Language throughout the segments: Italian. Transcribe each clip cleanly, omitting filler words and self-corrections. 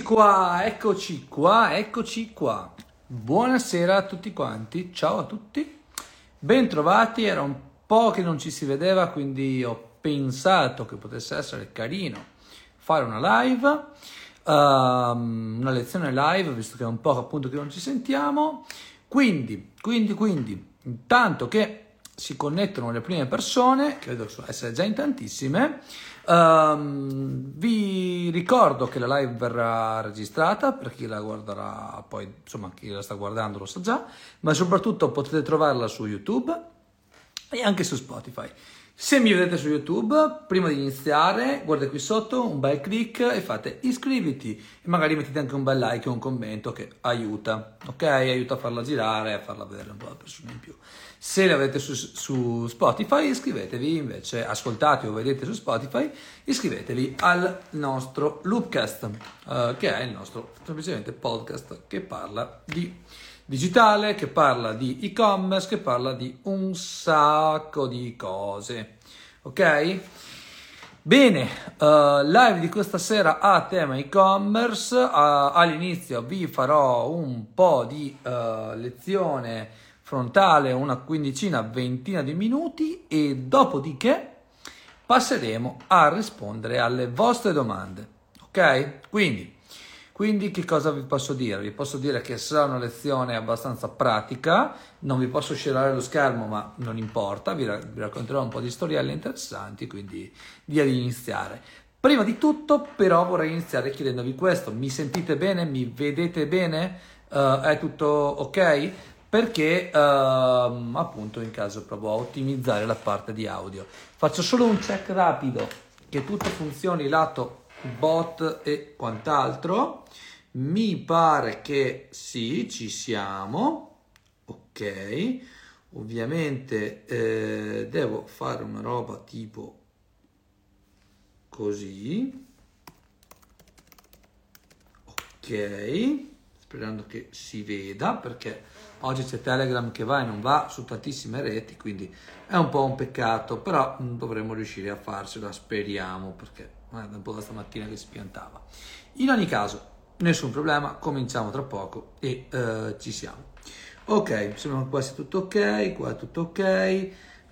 Eccoci qua. Buonasera a tutti quanti, ciao a tutti, bentrovati. Era un po' che non ci si vedeva, quindi ho pensato che potesse essere carino fare una live, una lezione live, visto che è un po' appunto che non ci sentiamo. Quindi, intanto che si connettono le prime persone, credo essere già in tantissime, vi ricordo che la live verrà registrata per chi la guarderà poi, insomma chi la sta guardando lo sa già, ma soprattutto potete trovarla su YouTube e anche su Spotify. Se mi vedete su YouTube, prima di iniziare, guardate qui sotto, un bel click e fate iscriviti e magari mettete anche un bel like o un commento che aiuta, ok? Aiuta a farla girare e a farla vedere un po' a persone in più. Se la vedete su Spotify, iscrivetevi invece, ascoltate o vedete su Spotify, iscrivetevi al nostro Loopcast, che è il nostro semplicemente podcast che parla di digitale, che parla di e-commerce, che parla di un sacco di cose, ok? Bene, live di questa sera a tema e-commerce. All'inizio vi farò un po' di lezione frontale, una quindicina, ventina di minuti, e dopodiché passeremo a rispondere alle vostre domande, ok? Quindi che cosa vi posso dire? Vi posso dire che sarà una lezione abbastanza pratica, non vi posso scelare lo schermo ma non importa, vi racconterò un po' di storielle interessanti, quindi via di iniziare. Prima di tutto però vorrei iniziare chiedendovi questo: mi sentite bene? Mi vedete bene? È tutto ok? Perché appunto in caso provo a ottimizzare la parte di audio. Faccio solo un check rapido che tutto funzioni lato bot e quant'altro. Mi pare che sì, ci siamo, ok. Ovviamente devo fare una roba tipo così, ok, sperando che si veda, perché oggi c'è Telegram che va e non va su tantissime reti, quindi è un po' un peccato, però dovremmo riuscire a farcela, speriamo, perché un po' da stamattina che si piantava. In ogni caso, nessun problema, cominciamo tra poco e ci siamo. Ok, sembra quasi tutto ok, qua è tutto ok.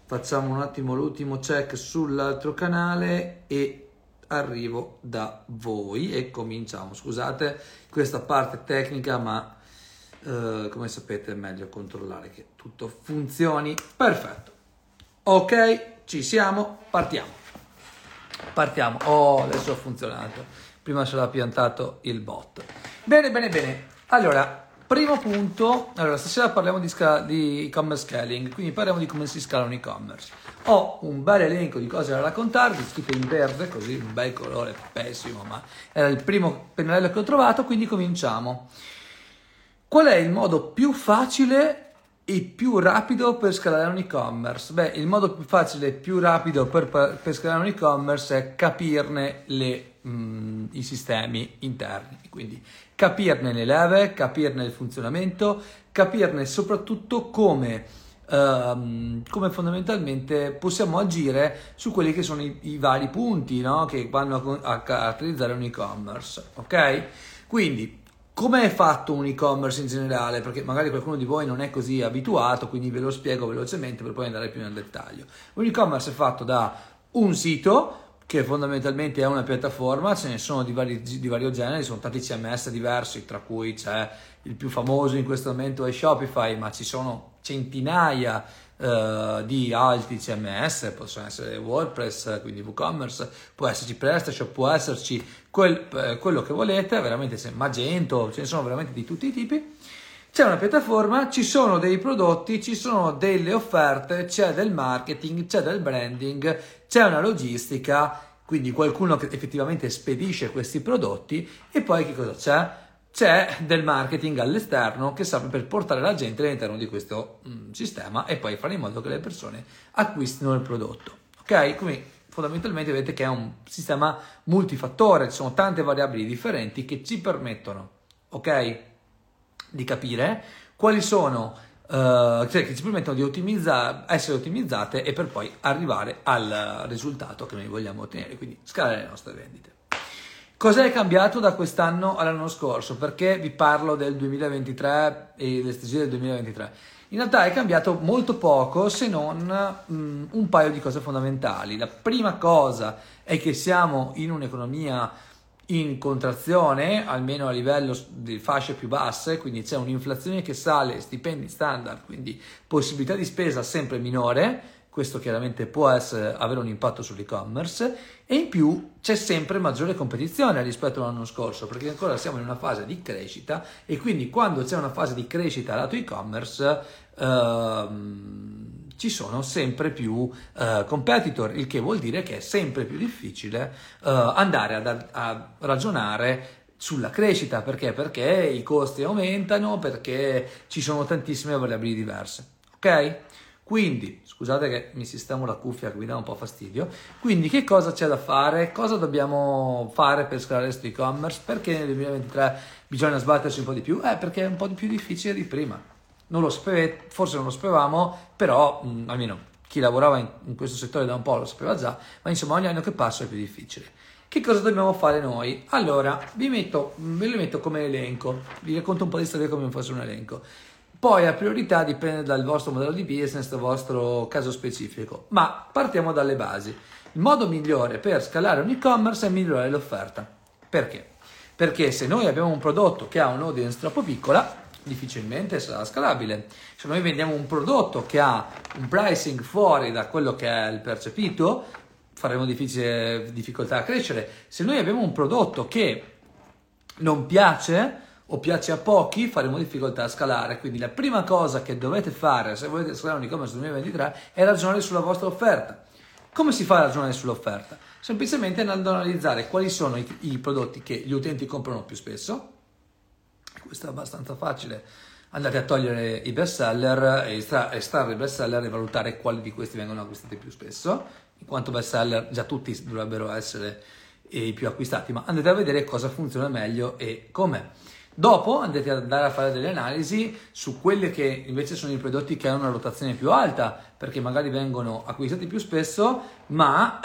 Facciamo un attimo l'ultimo check sull'altro canale e arrivo da voi e cominciamo. Scusate questa parte tecnica, ma come sapete è meglio controllare che tutto funzioni. Perfetto. Ok, ci siamo, partiamo. Oh, adesso ha funzionato. Prima ce l'ha piantato il bot. Bene. Allora, primo punto. Allora, stasera parliamo di e-commerce scaling, quindi parliamo di come si scala un e-commerce. Ho un bel elenco di cose da raccontarvi, scritto in verde, così, un bel colore pessimo, ma era il primo pennarello che ho trovato, quindi cominciamo. Qual è il modo più facile e più rapido per scalare un e-commerce? Beh, il modo più facile e più rapido per scalare un e-commerce è capirne i sistemi interni, quindi capirne le leve, capirne il funzionamento, capirne soprattutto come fondamentalmente possiamo agire su quelli che sono i vari punti, no? Che vanno a caratterizzare un e-commerce, ok? Quindi come è fatto un e-commerce in generale? Perché magari qualcuno di voi non è così abituato, quindi ve lo spiego velocemente per poi andare più nel dettaglio. Un e-commerce è fatto da un sito, che fondamentalmente è una piattaforma, ce ne sono di vario genere, sono tanti CMS diversi, tra cui c'è il più famoso in questo momento è Shopify, ma ci sono centinaia di altri CMS, possono essere WordPress, quindi WooCommerce, può esserci PrestaShop, può esserci quello che volete, veramente Magento, ce ne sono veramente di tutti i tipi. C'è una piattaforma, ci sono dei prodotti, ci sono delle offerte, c'è del marketing, c'è del branding, c'è una logistica, quindi qualcuno che effettivamente spedisce questi prodotti, e poi che cosa c'è? C'è del marketing all'esterno che serve per portare la gente all'interno di questo sistema e poi fare in modo che le persone acquistino il prodotto, ok? Quindi fondamentalmente vedete che è un sistema multifattore, ci sono tante variabili differenti che ci permettono, ok, di capire quali sono, cioè che ci permettono di essere ottimizzate e per poi arrivare al risultato che noi vogliamo ottenere, quindi scalare le nostre vendite. Cosa è cambiato da quest'anno all'anno scorso? Perché vi parlo del 2023 e le strategie del 2023. In realtà è cambiato molto poco, se non un paio di cose fondamentali. La prima cosa è che siamo in un'economia in contrazione, almeno a livello di fasce più basse, quindi c'è un'inflazione che sale, stipendi standard, quindi possibilità di spesa sempre minore. Questo chiaramente può avere un impatto sull'e-commerce, e in più c'è sempre maggiore competizione rispetto all'anno scorso, perché ancora siamo in una fase di crescita, e quindi quando c'è una fase di crescita lato e-commerce ci sono sempre più competitor, il che vuol dire che è sempre più difficile andare a ragionare sulla crescita, perché i costi aumentano, perché ci sono tantissime variabili diverse, ok? Quindi, scusate che mi sistemo la cuffia che mi dà un po' fastidio, quindi che cosa c'è da fare? Cosa dobbiamo fare per scalare questo e-commerce? Perché nel 2023 bisogna sbatterci un po' di più? Perché è un po' di più difficile di prima. Non lo sapevate, forse non lo sapevamo, però almeno chi lavorava in questo settore da un po' lo sapeva già, ma insomma ogni anno che passa è più difficile. Che cosa dobbiamo fare noi? Allora, ve li metto come elenco, vi racconto un po' di storia come fosse un elenco. Poi la priorità dipende dal vostro modello di business, dal vostro caso specifico, ma partiamo dalle basi. Il modo migliore per scalare un e-commerce è migliorare l'offerta. Perché? Perché se noi abbiamo un prodotto che ha un'audience troppo piccola, difficilmente sarà scalabile. Se noi vendiamo un prodotto che ha un pricing fuori da quello che è il percepito, faremo difficoltà a crescere. Se noi abbiamo un prodotto che non piace o piace a pochi, faremo difficoltà a scalare. Quindi la prima cosa che dovete fare se volete scalare un e-commerce 2023 è ragionare sulla vostra offerta. Come si fa a ragionare sull'offerta? Semplicemente andando ad analizzare quali sono i prodotti che gli utenti comprano più spesso. Questo è abbastanza facile, andate a togliere i best seller, estrarre i best seller e valutare quali di questi vengono acquistati più spesso, in quanto best seller già tutti dovrebbero essere i più acquistati, ma andate a vedere cosa funziona meglio e come. Dopo andate ad andare a fare delle analisi su quelli che invece sono i prodotti che hanno una rotazione più alta, perché magari vengono acquistati più spesso ma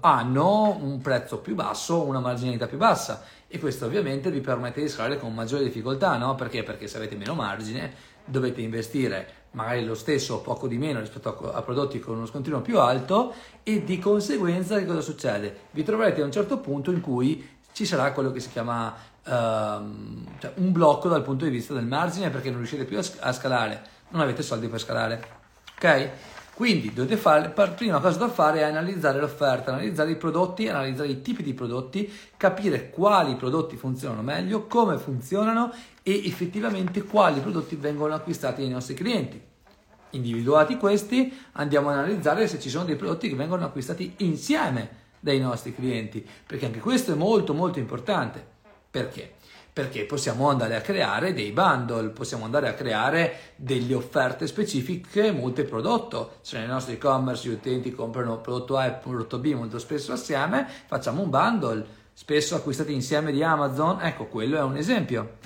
hanno un prezzo più basso, una marginalità più bassa, e questo ovviamente vi permette di scalare con maggiore difficoltà, no? Perché? Perché se avete meno margine dovete investire magari lo stesso o poco di meno rispetto a prodotti con uno scontrino più alto, e di conseguenza che cosa succede? Vi troverete a un certo punto in cui ci sarà quello che si chiama un blocco dal punto di vista del margine, perché non riuscite più a scalare, non avete soldi per scalare, ok? Quindi dovete fare, prima cosa da fare è analizzare l'offerta, analizzare i prodotti, analizzare i tipi di prodotti, capire quali prodotti funzionano meglio, come funzionano e effettivamente quali prodotti vengono acquistati dai nostri clienti. Individuati questi, andiamo ad analizzare se ci sono dei prodotti che vengono acquistati insieme dai nostri clienti, perché anche questo è molto molto importante. Perché? Perché possiamo andare a creare dei bundle, possiamo andare a creare delle offerte specifiche multiprodotto. Se nel nostro e-commerce gli utenti comprano prodotto A e prodotto B molto spesso assieme, facciamo un bundle, spesso acquistati insieme di Amazon, ecco, quello è un esempio.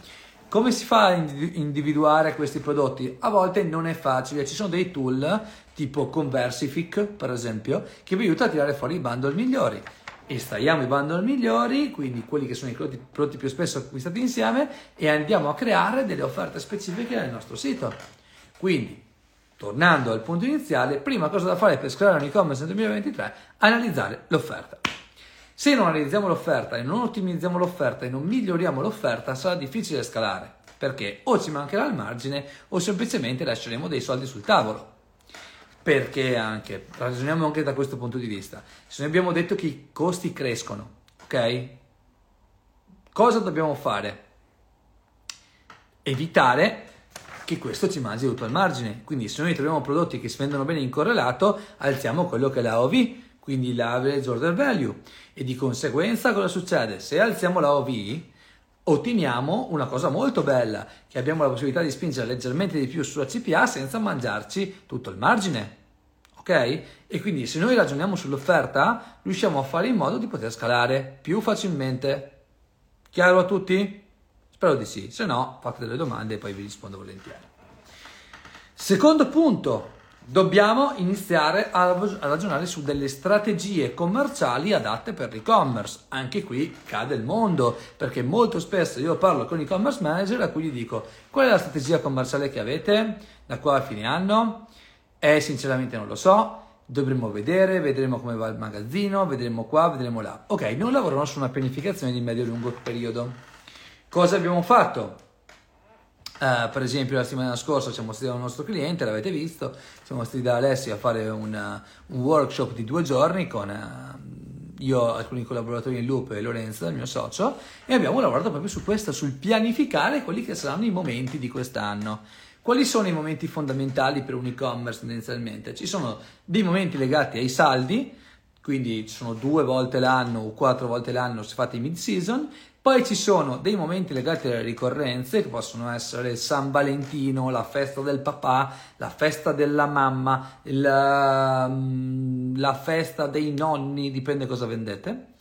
Come si fa a individuare questi prodotti? A volte non è facile, ci sono dei tool tipo Conversific, per esempio, che vi aiuta a tirare fuori i bundle migliori. Estraiamo i bundle migliori, quindi quelli che sono i prodotti più spesso acquistati insieme, e andiamo a creare delle offerte specifiche nel nostro sito. Quindi, tornando al punto iniziale, prima cosa da fare per scalare un e-commerce nel 2023, analizzare l'offerta. Se non analizziamo l'offerta e non ottimizziamo l'offerta e non miglioriamo l'offerta, sarà difficile scalare, perché o ci mancherà il margine o semplicemente lasceremo dei soldi sul tavolo. Perché anche, ragioniamo anche da questo punto di vista, se noi abbiamo detto che i costi crescono, ok? Cosa dobbiamo fare? Evitare che questo ci mangi tutto il margine, quindi se noi troviamo prodotti che si vendono bene in correlato, alziamo quello che è la OV, quindi la average order value, e di conseguenza cosa succede? Se alziamo la OV otteniamo una cosa molto bella, che abbiamo la possibilità di spingere leggermente di più sulla CPA senza mangiarci tutto il margine, ok? E quindi se noi ragioniamo sull'offerta riusciamo a fare in modo di poter scalare più facilmente. Chiaro a tutti? Spero di sì, se no fate delle domande e poi vi rispondo volentieri. Secondo punto, Dobbiamo iniziare a ragionare su delle strategie commerciali adatte per l'e-commerce. Anche qui cade il mondo, perché molto spesso io parlo con i commerce manager a cui gli dico: qual è la strategia commerciale che avete da qua a fine anno? Sinceramente non lo so, dovremmo vedere, vedremo come va il magazzino, vedremo qua, vedremo là. Ok, noi lavoriamo su una pianificazione di medio e lungo periodo. Cosa abbiamo fatto? Per esempio la settimana scorsa siamo stati da un nostro cliente, l'avete visto, siamo stati da Alessio a fare un workshop di 2 giorni con io, alcuni collaboratori in Lupe e Lorenzo, il mio socio, e abbiamo lavorato proprio su questo, sul pianificare quelli che saranno i momenti di quest'anno. Quali sono i momenti fondamentali per un e-commerce tendenzialmente? Ci sono dei momenti legati ai saldi, quindi ci sono 2 volte l'anno o 4 volte l'anno se fate i mid-season. Poi ci sono dei momenti legati alle ricorrenze, che possono essere San Valentino, la festa del papà, la festa della mamma, la festa dei nonni, dipende cosa vendete.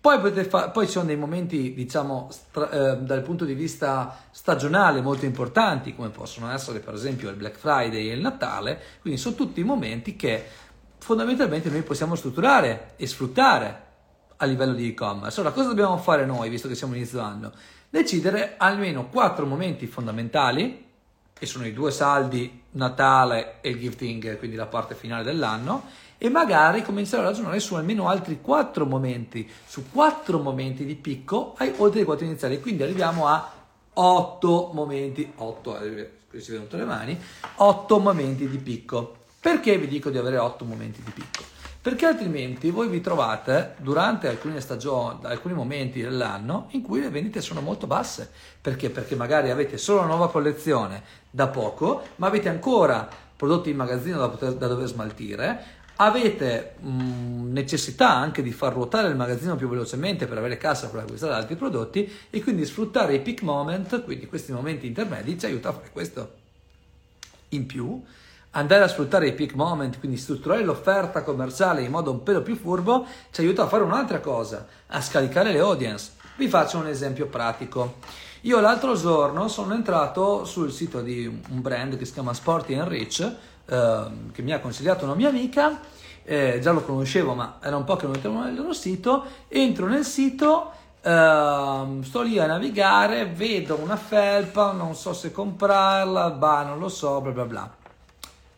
Poi poi ci sono dei momenti, diciamo, dal punto di vista stagionale molto importanti, come possono essere per esempio il Black Friday e il Natale. Quindi sono tutti i momenti che fondamentalmente noi possiamo strutturare e sfruttare a livello di e-commerce. Allora, cosa dobbiamo fare noi, visto che siamo inizio anno? Decidere almeno 4 momenti fondamentali, che sono i 2 saldi, Natale e il gifting, quindi la parte finale dell'anno, e magari cominciare a ragionare su almeno altri 4 momenti, su 4 momenti di picco, oltre ai 4 iniziali. Quindi arriviamo a 8 momenti, 8, si vedono tutte le mani, 8 momenti di picco. Perché vi dico di avere 8 momenti di picco? Perché altrimenti voi vi trovate durante alcune stagioni, alcuni momenti dell'anno in cui le vendite sono molto basse. Perché? Perché magari avete solo una nuova collezione da poco, ma avete ancora prodotti in magazzino da dover smaltire, avete necessità anche di far ruotare il magazzino più velocemente per avere cassa per acquistare altri prodotti, e quindi sfruttare i peak moment, quindi questi momenti intermedi, ci aiuta a fare questo. In più, andare a sfruttare i peak moment, quindi strutturare l'offerta commerciale in modo un pelo più furbo, ci aiuta a fare un'altra cosa, a scaricare le audience. Vi faccio un esempio pratico. Io l'altro giorno sono entrato sul sito di un brand che si chiama Sporty & Rich, che mi ha consigliato una mia amica, già lo conoscevo ma era un po' che non entravo nel loro sito. Entro nel sito, sto lì a navigare, vedo una felpa, non so se comprarla, bah non lo so, bla bla bla.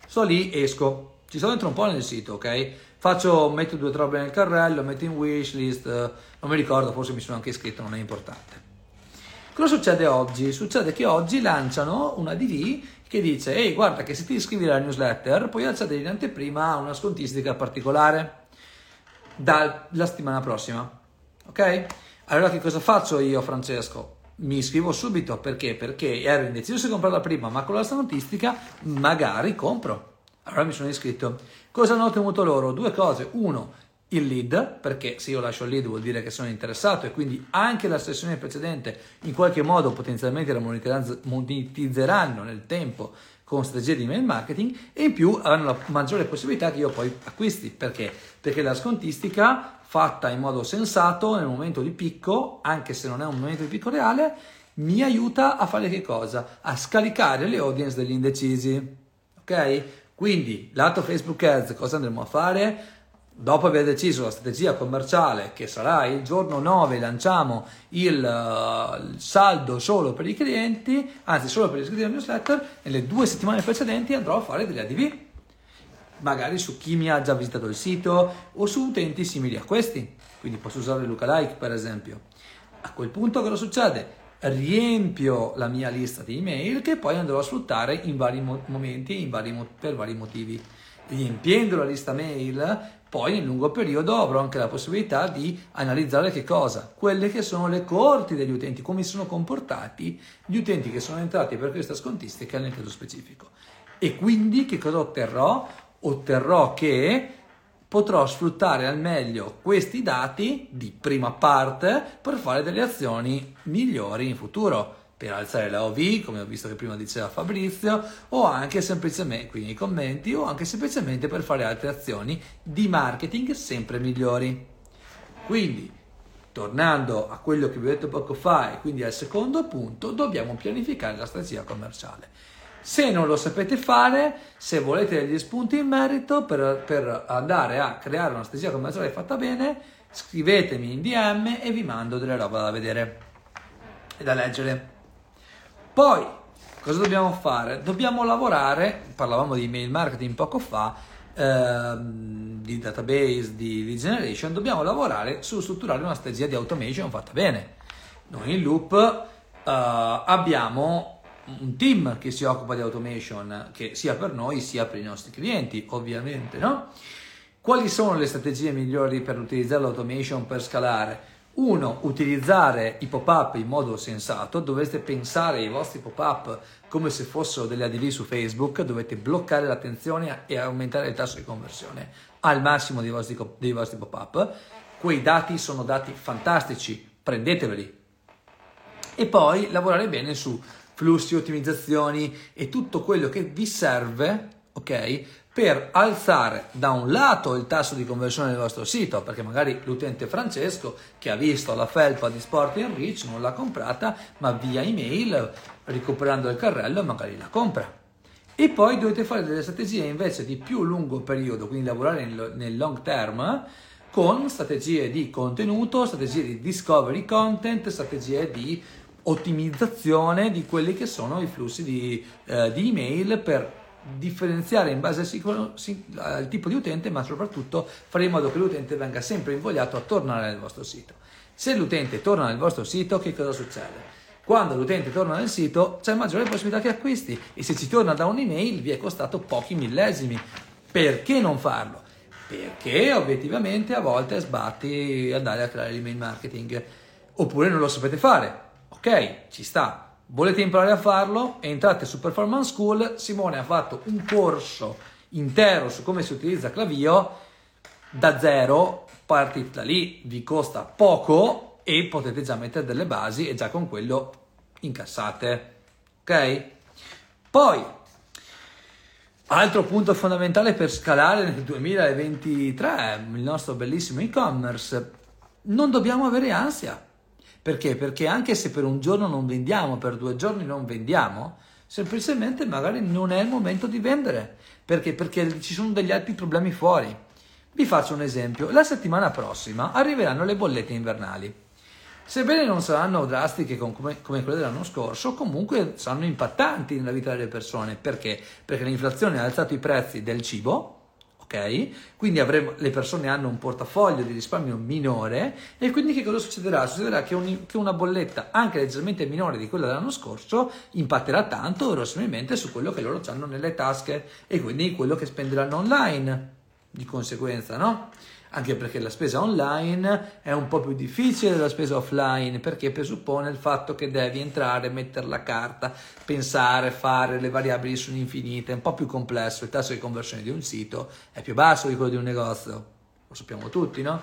Sto lì, esco, ci sto dentro un po' nel sito, ok? Metto 2 o 3 robe nel carrello, metto in wishlist, non mi ricordo, forse mi sono anche iscritto, non è importante. Cosa succede oggi? Succede che oggi lanciano una DV che dice: ehi, guarda che se ti iscrivi alla newsletter puoi accedere in anteprima a una scontistica particolare dalla settimana prossima, ok? Allora che cosa faccio io, Francesco? Mi iscrivo subito, perché? Perché ero indeciso se comprarla prima, ma con la statistica magari compro. Allora mi sono iscritto. Cosa hanno ottenuto loro? 2 cose. 1, il lead, perché se io lascio il lead vuol dire che sono interessato, e quindi anche la sessione precedente in qualche modo potenzialmente la monetizzeranno nel tempo con strategie di mail marketing, e in più avranno la maggiore possibilità che io poi acquisti. Perché? Perché la scontistica fatta in modo sensato nel momento di picco, anche se non è un momento di picco reale, mi aiuta a fare che cosa? A scaricare le audience degli indecisi, ok? Quindi lato Facebook Ads cosa andremo a fare? Dopo aver deciso la strategia commerciale, che sarà il giorno 9, lanciamo il saldo solo per i clienti, anzi solo per gli iscritti al newsletter. Nelle 2 settimane precedenti andrò a fare delle ADV, magari su chi mi ha già visitato il sito o su utenti simili a questi, quindi posso usare il lookalike per esempio. A quel punto cosa succede? Riempio la mia lista di email che poi andrò a sfruttare in vari momenti, per vari motivi. Riempiendo la lista mail, poi nel lungo periodo avrò anche la possibilità di analizzare che cosa? Quelle che sono le coorti degli utenti, come si sono comportati gli utenti che sono entrati per questa scontistica nel caso specifico. E quindi che cosa otterrò? Otterrò che potrò sfruttare al meglio questi dati di prima parte per fare delle azioni migliori in futuro, per alzare la OV, come ho visto che prima diceva Fabrizio, o anche semplicemente, quindi nei commenti, o anche semplicemente per fare altre azioni di marketing sempre migliori. Quindi, tornando a quello che vi ho detto poco fa, e quindi al secondo punto, dobbiamo pianificare la strategia commerciale. Se non lo sapete fare, se volete degli spunti in merito per andare a creare una strategia commerciale fatta bene, scrivetemi in DM e vi mando delle roba da vedere e da leggere. Poi, cosa dobbiamo fare? Dobbiamo lavorare, parlavamo di email marketing poco fa, di database, di lead generation, dobbiamo lavorare su strutturare una strategia di automation fatta bene. Noi in Loop abbiamo un team che si occupa di automation, che sia per noi sia per i nostri clienti, ovviamente, no? Quali sono le strategie migliori per utilizzare l'automation per scalare? 1. Utilizzare i pop-up in modo sensato. Dovete pensare ai vostri pop-up come se fossero delle ADV su Facebook, dovete bloccare l'attenzione e aumentare il tasso di conversione al massimo dei vostri pop-up. Quei dati sono dati fantastici, prendeteveli. E poi lavorare bene su flussi, ottimizzazioni e tutto quello che vi serve, ok? Per alzare da un lato il tasso di conversione del vostro sito, perché magari l'utente Francesco che ha visto la felpa di Sport and Rich non l'ha comprata, ma via email, recuperando il carrello, magari la compra. E poi dovete fare delle strategie invece di più lungo periodo, quindi lavorare nel long term, con strategie di contenuto, strategie di discovery content, strategie di ottimizzazione di quelli che sono i flussi di email, per differenziare in base al tipo di utente, ma soprattutto fare in modo che l'utente venga sempre invogliato a tornare nel vostro sito. Se l'utente torna nel vostro sito, che cosa succede? Quando l'utente torna nel sito c'è maggiore possibilità che acquisti, e se ci torna da un'email vi è costato pochi millesimi. Perché non farlo? Perché obiettivamente a volte sbatti andare a creare l'email marketing, oppure non lo sapete fare, ok, ci sta. Volete imparare a farlo? Entrate su Performance School. Simone ha fatto un corso intero su come si utilizza Klaviyo da zero, partite da lì, vi costa poco e potete già mettere delle basi e già con quello incassate, ok? Poi, altro punto fondamentale per scalare nel 2023, il nostro bellissimo e-commerce, non dobbiamo avere ansia. Perché? Perché anche se per un giorno non vendiamo, per 2 giorni non vendiamo, semplicemente magari non è il momento di vendere. Perché? Perché ci sono degli altri problemi fuori. Vi faccio un esempio. La settimana prossima arriveranno le bollette invernali. Sebbene non saranno drastiche come quelle dell'anno scorso, comunque saranno impattanti nella vita delle persone. Perché? Perché l'inflazione ha alzato i prezzi del cibo. Okay? Quindi le persone hanno un portafoglio di risparmio minore, e quindi che cosa succederà? Succederà che una bolletta anche leggermente minore di quella dell'anno scorso impatterà tanto verosimilmente su quello che loro hanno nelle tasche, e quindi quello che spenderanno online di conseguenza, no? Anche perché la spesa online è un po' più difficile della spesa offline, perché presuppone il fatto che devi entrare, mettere la carta, pensare, fare, le variabili sono infinite, è un po' più complesso, il tasso di conversione di un sito è più basso di quello di un negozio, lo sappiamo tutti, no?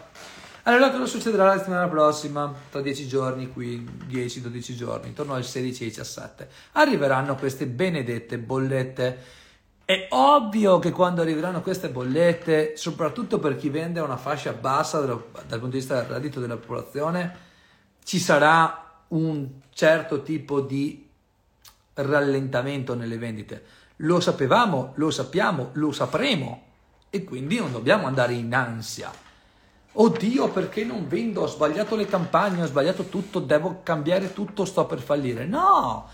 Allora cosa succederà la settimana prossima, tra 10 giorni qui, 10-12 giorni, intorno al 16-17? Arriveranno queste benedette bollette. È ovvio che quando arriveranno queste bollette, soprattutto per chi vende a una fascia bassa dal punto di vista del reddito della popolazione, ci sarà un certo tipo di rallentamento nelle vendite. Lo sapevamo, lo sappiamo, lo sapremo, e quindi non dobbiamo andare in ansia. Oddio, perché non vendo? Ho sbagliato le campagne, ho sbagliato tutto, devo cambiare tutto, sto per fallire. No,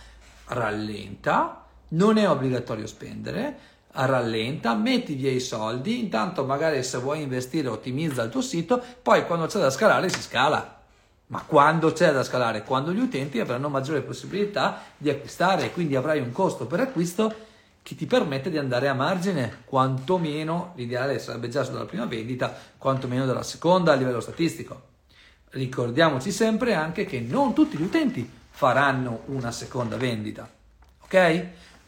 rallenta. Non è obbligatorio spendere, rallenta, metti via i soldi, intanto magari se vuoi investire ottimizza il tuo sito, poi quando c'è da scalare si scala. Ma quando c'è da scalare? Quando gli utenti avranno maggiore possibilità di acquistare, e quindi avrai un costo per acquisto che ti permette di andare a margine, quantomeno, l'ideale sarebbe già dalla prima vendita, quantomeno dalla seconda a livello statistico. Ricordiamoci sempre anche che non tutti gli utenti faranno una seconda vendita, ok?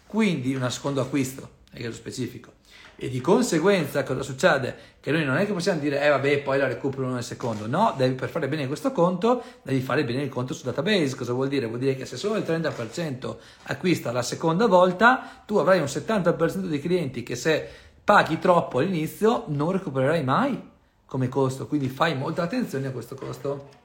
Quindi un secondo acquisto, è lo specifico. E di conseguenza cosa succede? Che noi non è che possiamo dire, vabbè, poi la recupero nel secondo. No, devi, per fare bene questo conto, devi fare bene il conto su database. Cosa vuol dire? Vuol dire che se solo il 30% acquista la seconda volta, tu avrai un 70% di clienti che se paghi troppo all'inizio non recupererai mai come costo. Quindi fai molta attenzione a questo costo.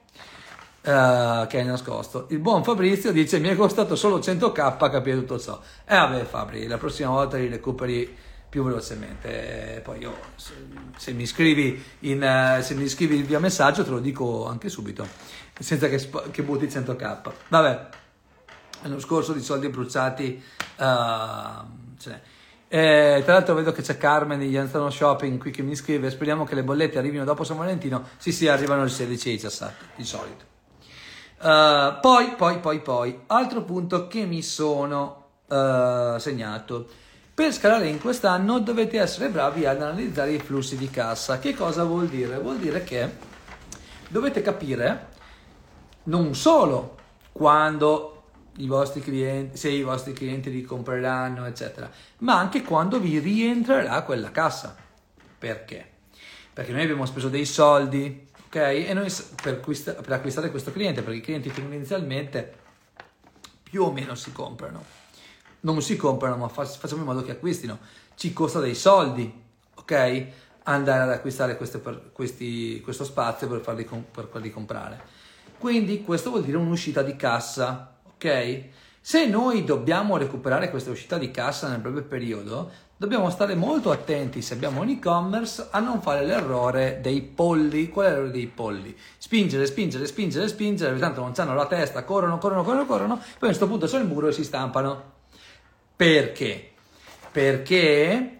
che è nascosto. Il buon Fabrizio dice: mi è costato solo 100.000 capire tutto ciò. E vabbè, Fabri, la prossima volta li recuperi più velocemente. Poi io, se mi scrivi via messaggio, te lo dico anche subito, senza che butti 100.000. Vabbè, l'anno scorso di soldi bruciati ce n'è. Tra l'altro vedo che c'è Carmen di Antonio Shopping qui che mi scrive: speriamo che le bollette arrivino dopo San Valentino. Sì, arrivano il 16 e il 17 di solito. Poi altro punto che mi sono segnato: per scalare in quest'anno dovete essere bravi ad analizzare i flussi di cassa. Che cosa vuol dire? Vuol dire che dovete capire non solo quando i vostri clienti, se i vostri clienti li compreranno, eccetera, ma anche quando vi rientrerà quella cassa. Perché? Perché noi abbiamo speso dei soldi, ok? E noi per acquistare questo cliente, perché i clienti tendenzialmente più o meno si comprano, non si comprano, ma facciamo in modo che acquistino. Ci costa dei soldi, ok? Andare ad acquistare questo spazio per farli comprare. Quindi questo vuol dire un'uscita di cassa. Ok? Se noi dobbiamo recuperare questa uscita di cassa nel breve periodo, dobbiamo stare molto attenti, se abbiamo un e-commerce, a non fare l'errore dei polli. Qual è l'errore dei polli? Spingere, tanto non hanno la testa, corrono, poi a questo punto c'è il muro e si stampano. Perché? Perché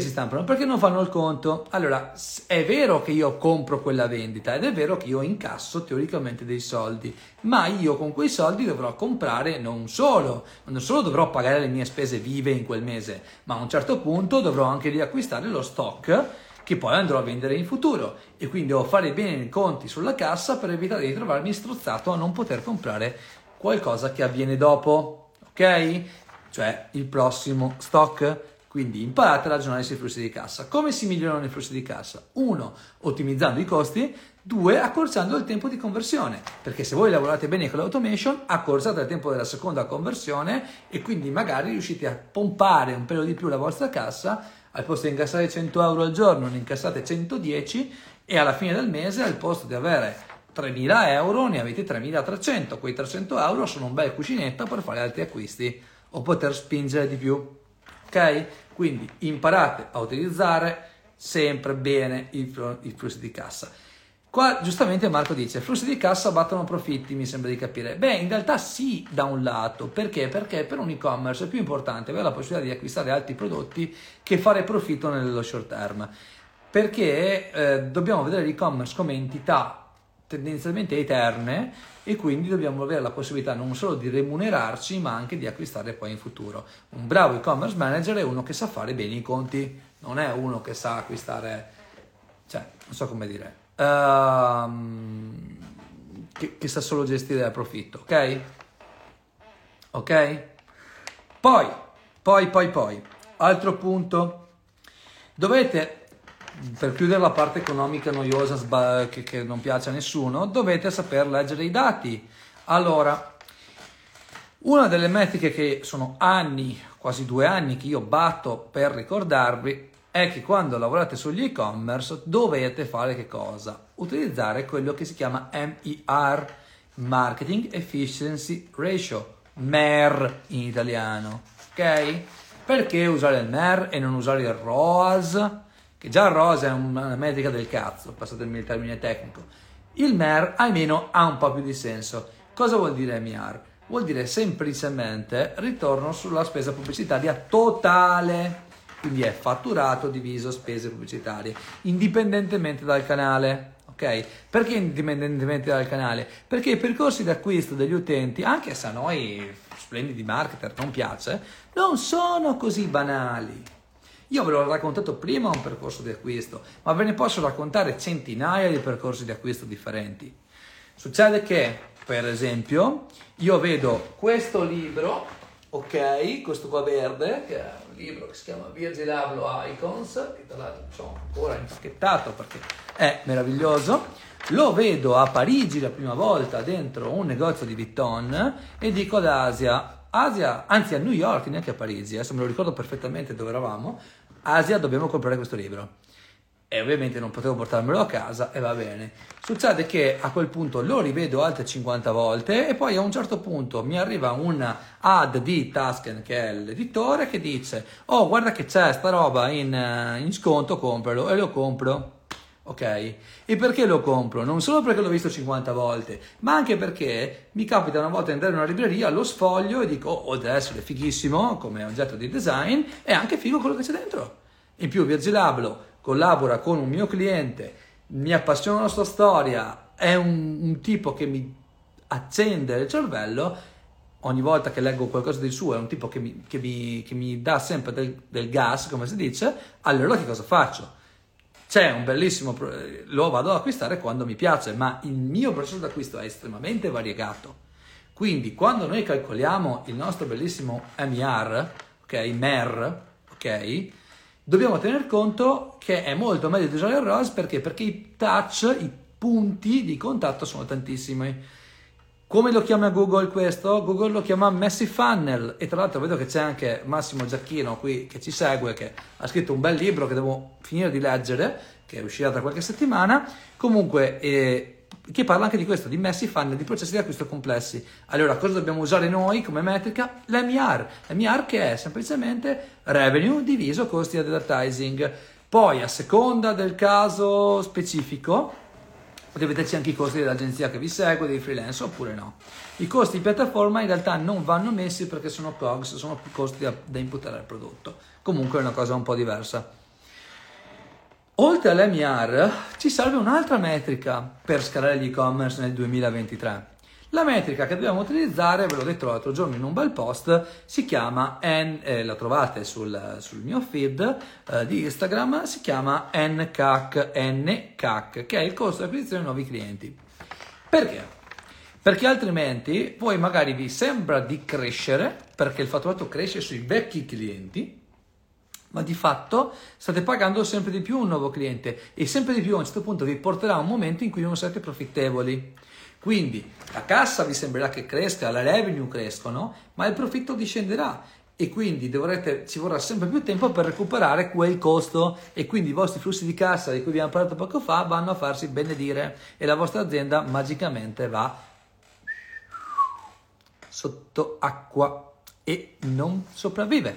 si stampano? Perché non fanno il conto. Allora, è vero che io compro quella vendita ed è vero che io incasso teoricamente dei soldi, ma io con quei soldi dovrò comprare non solo dovrò pagare le mie spese vive in quel mese, ma a un certo punto dovrò anche riacquistare lo stock che poi andrò a vendere in futuro, e quindi devo fare bene i conti sulla cassa per evitare di trovarmi strozzato a non poter comprare qualcosa che avviene dopo, ok? Cioè il prossimo stock. Quindi imparate a ragionare sui flussi di cassa. Come si migliorano i flussi di cassa? 1. Ottimizzando i costi. 2. Accorciando il tempo di conversione. Perché se voi lavorate bene con l'automation, accorciate il tempo della seconda conversione e quindi magari riuscite a pompare un pelo di più la vostra cassa. Al posto di incassare 100 euro al giorno, ne incassate 110 e alla fine del mese, al posto di avere 3.000 euro, ne avete 3.300. Quei 300 euro sono un bel cuscinetto per fare altri acquisti o poter spingere di più. Ok? Quindi imparate a utilizzare sempre bene i flussi di cassa. Qua giustamente Marco dice: flussi di cassa battono profitti, mi sembra di capire. Beh, in realtà sì, da un lato. Perché? Perché per un e-commerce è più importante avere la possibilità di acquistare altri prodotti che fare profitto nello short term. Perché dobbiamo vedere l'e-commerce come entità tendenzialmente eterne e quindi dobbiamo avere la possibilità non solo di remunerarci ma anche di acquistare poi in futuro. Un bravo e-commerce manager è uno che sa fare bene i conti, non è uno che sa acquistare, cioè non so come dire, che sa solo gestire il profitto, ok? Poi altro punto, dovete, per chiudere la parte economica noiosa che non piace a nessuno, dovete saper leggere i dati. Allora, una delle metriche che sono anni, quasi 2 anni, che io batto per ricordarvi è che quando lavorate sugli e-commerce dovete fare che cosa? Utilizzare quello che si chiama MER, Marketing Efficiency Ratio, MER in italiano, ok? Perché usare il MER e non usare il ROAS? Che già ROAS è una metrica del cazzo, passatemi il termine tecnico. Il MER almeno ha un po' più di senso. Cosa vuol dire MER? Vuol dire semplicemente ritorno sulla spesa pubblicitaria totale, quindi è fatturato diviso spese pubblicitarie, indipendentemente dal canale. Ok? Perché indipendentemente dal canale? Perché i percorsi d'acquisto degli utenti, anche se a noi splendidi marketer non piace, non sono così banali. Io ve l'ho raccontato prima un percorso di acquisto, ma ve ne posso raccontare centinaia di percorsi di acquisto differenti. Succede che, per esempio, io vedo questo libro, ok, questo qua verde, che è un libro che si chiama Virgil Abloh Icons, che tra l'altro sono ancora impacchettato perché è meraviglioso. Lo vedo a Parigi la prima volta dentro un negozio di Vuitton e dico ad Asia, anzi a New York, neanche a Parigi, adesso me lo ricordo perfettamente dove eravamo, Asia, dobbiamo comprare questo libro. e ovviamente non potevo portarmelo a casa, e va bene. Succede che a quel punto lo rivedo altre 50 volte e poi a un certo punto mi arriva una ad di Tasken, che è l'editore, che dice: oh, guarda che c'è sta roba in sconto, compralo. E lo compro. Ok, e perché lo compro? Non solo perché l'ho visto 50 volte, ma anche perché mi capita una volta di andare in una libreria, lo sfoglio e dico: oh, adesso è fighissimo come oggetto di design, è anche figo quello che c'è dentro. In più Virgilablo collabora con un mio cliente, mi appassiona la sua storia, è un tipo che mi accende il cervello. Ogni volta che leggo qualcosa di suo è un tipo che mi dà sempre del gas, come si dice. Allora che cosa faccio? C'è un bellissimo, lo vado ad acquistare quando mi piace, ma il mio processo d'acquisto è estremamente variegato. Quindi quando noi calcoliamo il nostro bellissimo MER, ok, MER, ok, dobbiamo tener conto che è molto meglio di usare il ROAS. Perché? Perché i touch, i punti di contatto sono tantissimi. Come lo chiama Google questo? Google lo chiama Messy Funnel, e tra l'altro vedo che c'è anche Massimo Giacchino qui che ci segue, che ha scritto un bel libro che devo finire di leggere, che uscirà tra qualche settimana, comunque che parla anche di questo, di Messy Funnel, di processi di acquisto complessi. Allora cosa dobbiamo usare noi come metrica? L'MR, che è semplicemente revenue diviso costi ad advertising. Poi a seconda del caso specifico potete vederci anche i costi dell'agenzia che vi segue, dei freelance, oppure no. I costi di piattaforma in realtà non vanno messi perché sono COGS, sono costi da imputare al prodotto. Comunque è una cosa un po' diversa. Oltre all'MR ci serve un'altra metrica per scalare l'e-commerce nel 2023. La metrica che dobbiamo utilizzare, ve l'ho detto l'altro giorno in un bel post, si chiama la trovate sul mio feed di Instagram, si chiama NCAC, che è il costo di acquisizione di nuovi clienti. Perché? Perché altrimenti voi magari vi sembra di crescere, perché il fatturato cresce sui vecchi clienti, ma di fatto state pagando sempre di più un nuovo cliente, e sempre di più a un certo punto vi porterà un momento in cui non sarete profittevoli. Quindi la cassa vi sembrerà che cresca, la revenue crescono, ma il profitto discenderà, e quindi ci vorrà sempre più tempo per recuperare quel costo, e quindi i vostri flussi di cassa di cui abbiamo parlato poco fa vanno a farsi benedire e la vostra azienda magicamente va sotto acqua e non sopravvive.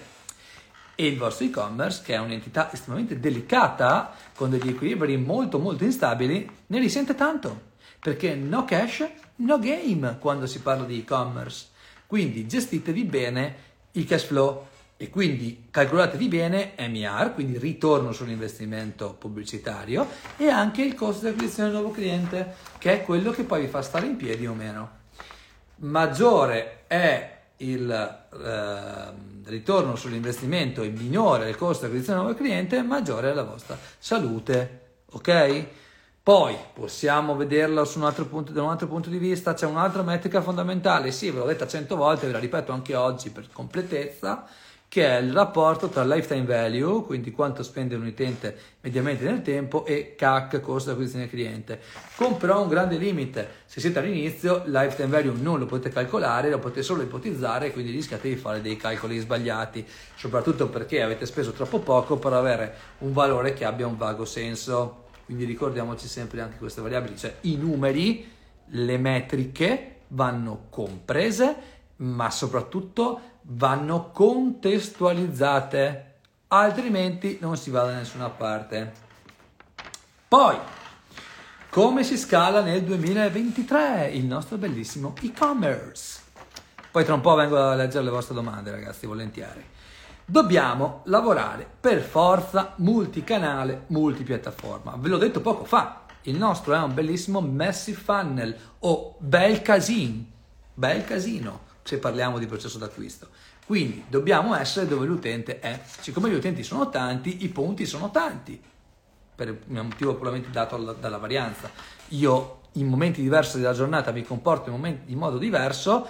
E il vostro e-commerce, che è un'entità estremamente delicata, con degli equilibri molto molto instabili, ne risente tanto, perché no cash, no game quando si parla di e-commerce. Quindi gestitevi bene il cash flow, e quindi calcolatevi bene MER, quindi ritorno sull'investimento pubblicitario, e anche il costo di acquisizione del nuovo cliente, che è quello che poi vi fa stare in piedi o meno. Maggiore è il ritorno sull'investimento e minore il costo di acquisizione del nuovo cliente, maggiore è la vostra salute, ok? Poi possiamo vederla da un altro punto di vista. C'è un'altra metrica fondamentale, sì, ve l'ho detta 100 volte, ve la ripeto anche oggi per completezza, che è il rapporto tra lifetime value, quindi quanto spende un utente mediamente nel tempo, e CAC, costo di acquisizione cliente, con però un grande limite. Se siete all'inizio, lifetime value non lo potete calcolare, lo potete solo ipotizzare, quindi rischiate di fare dei calcoli sbagliati, soprattutto perché avete speso troppo poco per avere un valore che abbia un vago senso. Quindi ricordiamoci sempre anche queste variabili, cioè i numeri, le metriche vanno comprese, ma soprattutto vanno contestualizzate, altrimenti non si va da nessuna parte. Poi, come si scala nel 2023 il nostro bellissimo e-commerce? Poi tra un po' vengo a leggere le vostre domande, ragazzi, volentieri. Dobbiamo lavorare per forza multicanale, multipiattaforma. Ve l'ho detto poco fa, il nostro è un bellissimo messy funnel, o bel casino, se parliamo di processo d'acquisto. Quindi dobbiamo essere dove l'utente è. Siccome gli utenti sono tanti, i punti sono tanti, per un motivo puramente dato dalla varianza. Io in momenti diversi della giornata mi comporto in modo diverso,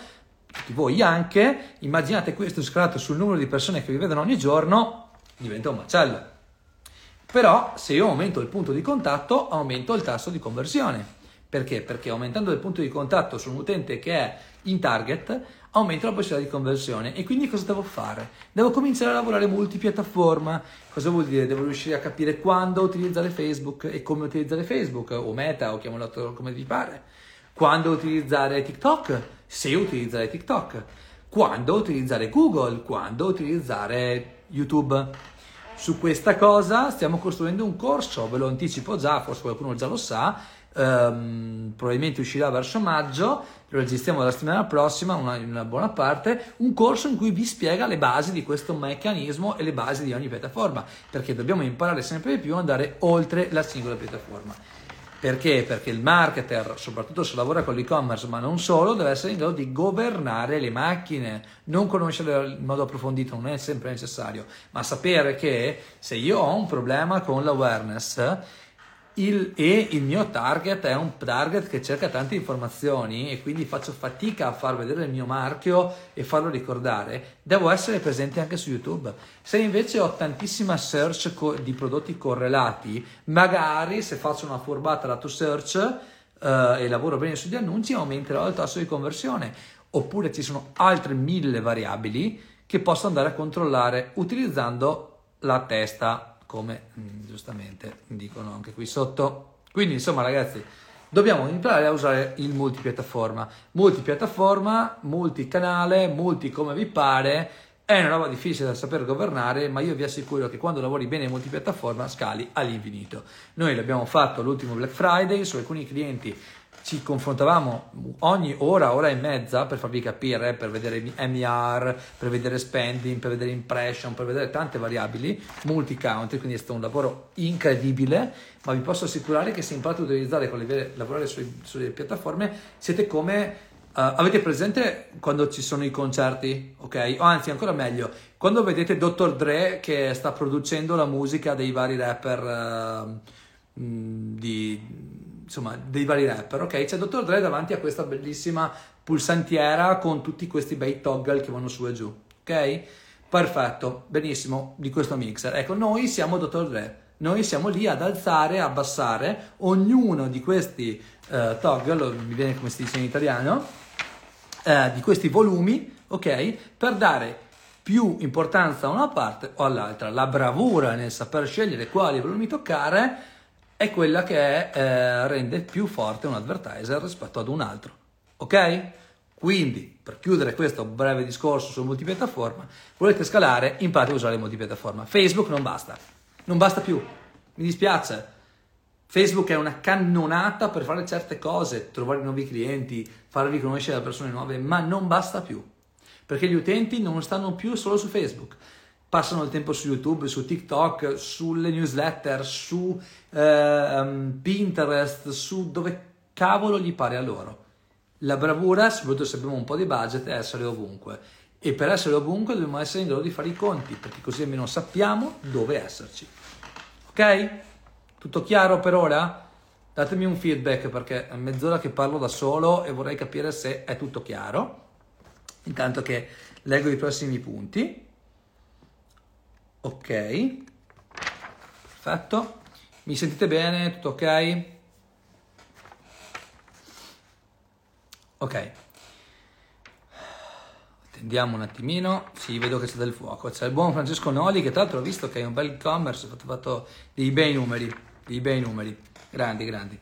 tutti voi anche. Immaginate questo scalato sul numero di persone che vi vedono ogni giorno, diventa un macello. Però se io aumento il punto di contatto, aumento il tasso di conversione. Perché? Perché aumentando il punto di contatto su un utente che è in target, aumento la possibilità di conversione. E quindi cosa devo fare? Devo cominciare a lavorare multipiattaforma. Cosa vuol dire? Devo riuscire a capire quando utilizzare Facebook e come utilizzare Facebook, o Meta, o chiamalo come vi pare. Quando utilizzare TikTok, se utilizzare TikTok. Quando utilizzare Google, quando utilizzare YouTube. Su questa cosa stiamo costruendo un corso, ve lo anticipo già, forse qualcuno già lo sa, probabilmente uscirà verso maggio, lo registriamo la settimana prossima, una buona parte, un corso in cui vi spiega le basi di questo meccanismo e le basi di ogni piattaforma, perché dobbiamo imparare sempre di più ad andare oltre la singola piattaforma. Perché? Perché il marketer, soprattutto se lavora con l'e-commerce, ma non solo, deve essere in grado di governare le macchine, non conoscerle in modo approfondito, non è sempre necessario, ma sapere che se io ho un problema con l'awareness e il mio target è un target che cerca tante informazioni e quindi faccio fatica a far vedere il mio marchio e farlo ricordare, devo essere presente anche su YouTube. Se invece ho tantissima search di prodotti correlati, magari se faccio una furbata lato search e lavoro bene sugli annunci, aumenterò il tasso di conversione. Oppure ci sono altre 1000 variabili che posso andare a controllare utilizzando la testa, come giustamente dicono anche qui sotto. Quindi insomma ragazzi, dobbiamo imparare a usare il multipiattaforma, multicanale, multi come vi pare. È una roba difficile da saper governare, ma io vi assicuro che quando lavori bene in multipiattaforma scali all'infinito. Noi l'abbiamo fatto all'ultimo Black Friday, su alcuni clienti ci confrontavamo ogni ora e mezza per farvi capire, per vedere MER, per vedere spending, per vedere impression, per vedere tante variabili, multi-country, quindi è stato un lavoro incredibile, ma vi posso assicurare che se imparate a utilizzare, lavorare sulle piattaforme, siete come, avete presente quando ci sono i concerti, ok? O anzi, ancora meglio, quando vedete Dr. Dre che sta producendo la musica dei vari rapper, ok? C'è Dr. Dre davanti a questa bellissima pulsantiera con tutti questi bei toggle che vanno su e giù, ok? Perfetto, benissimo, di questo mixer. Ecco, noi siamo Dr. Dre, noi siamo lì ad alzare, abbassare ognuno di questi toggle, mi viene come si dice in italiano, di questi volumi, ok? Per dare più importanza a una parte o all'altra. La bravura nel saper scegliere quali volumi toccare è quella che rende più forte un advertiser rispetto ad un altro, ok? Quindi, per chiudere questo breve discorso su multipiattaforma, volete scalare, imparate a usare multipiattaforma. Facebook non basta più, mi dispiace. Facebook è una cannonata per fare certe cose, trovare nuovi clienti, farvi conoscere persone nuove, ma non basta più, perché gli utenti non stanno più solo su Facebook. Passano il tempo su YouTube, su TikTok, sulle newsletter, su Pinterest, su dove cavolo gli pare a loro. La bravura, soprattutto se abbiamo un po' di budget, è essere ovunque. E per essere ovunque dobbiamo essere in grado di fare i conti, perché così almeno sappiamo dove esserci. Ok? Tutto chiaro per ora? Datemi un feedback, perché è mezz'ora che parlo da solo e vorrei capire se è tutto chiaro. Intanto che leggo i prossimi punti. Ok, perfetto, mi sentite bene? Tutto ok? Ok, attendiamo un attimino, sì, vedo che c'è del fuoco, c'è il buon Francesco Noli che tra l'altro ho visto che è un bel e-commerce, ha fatto dei bei numeri, grandi,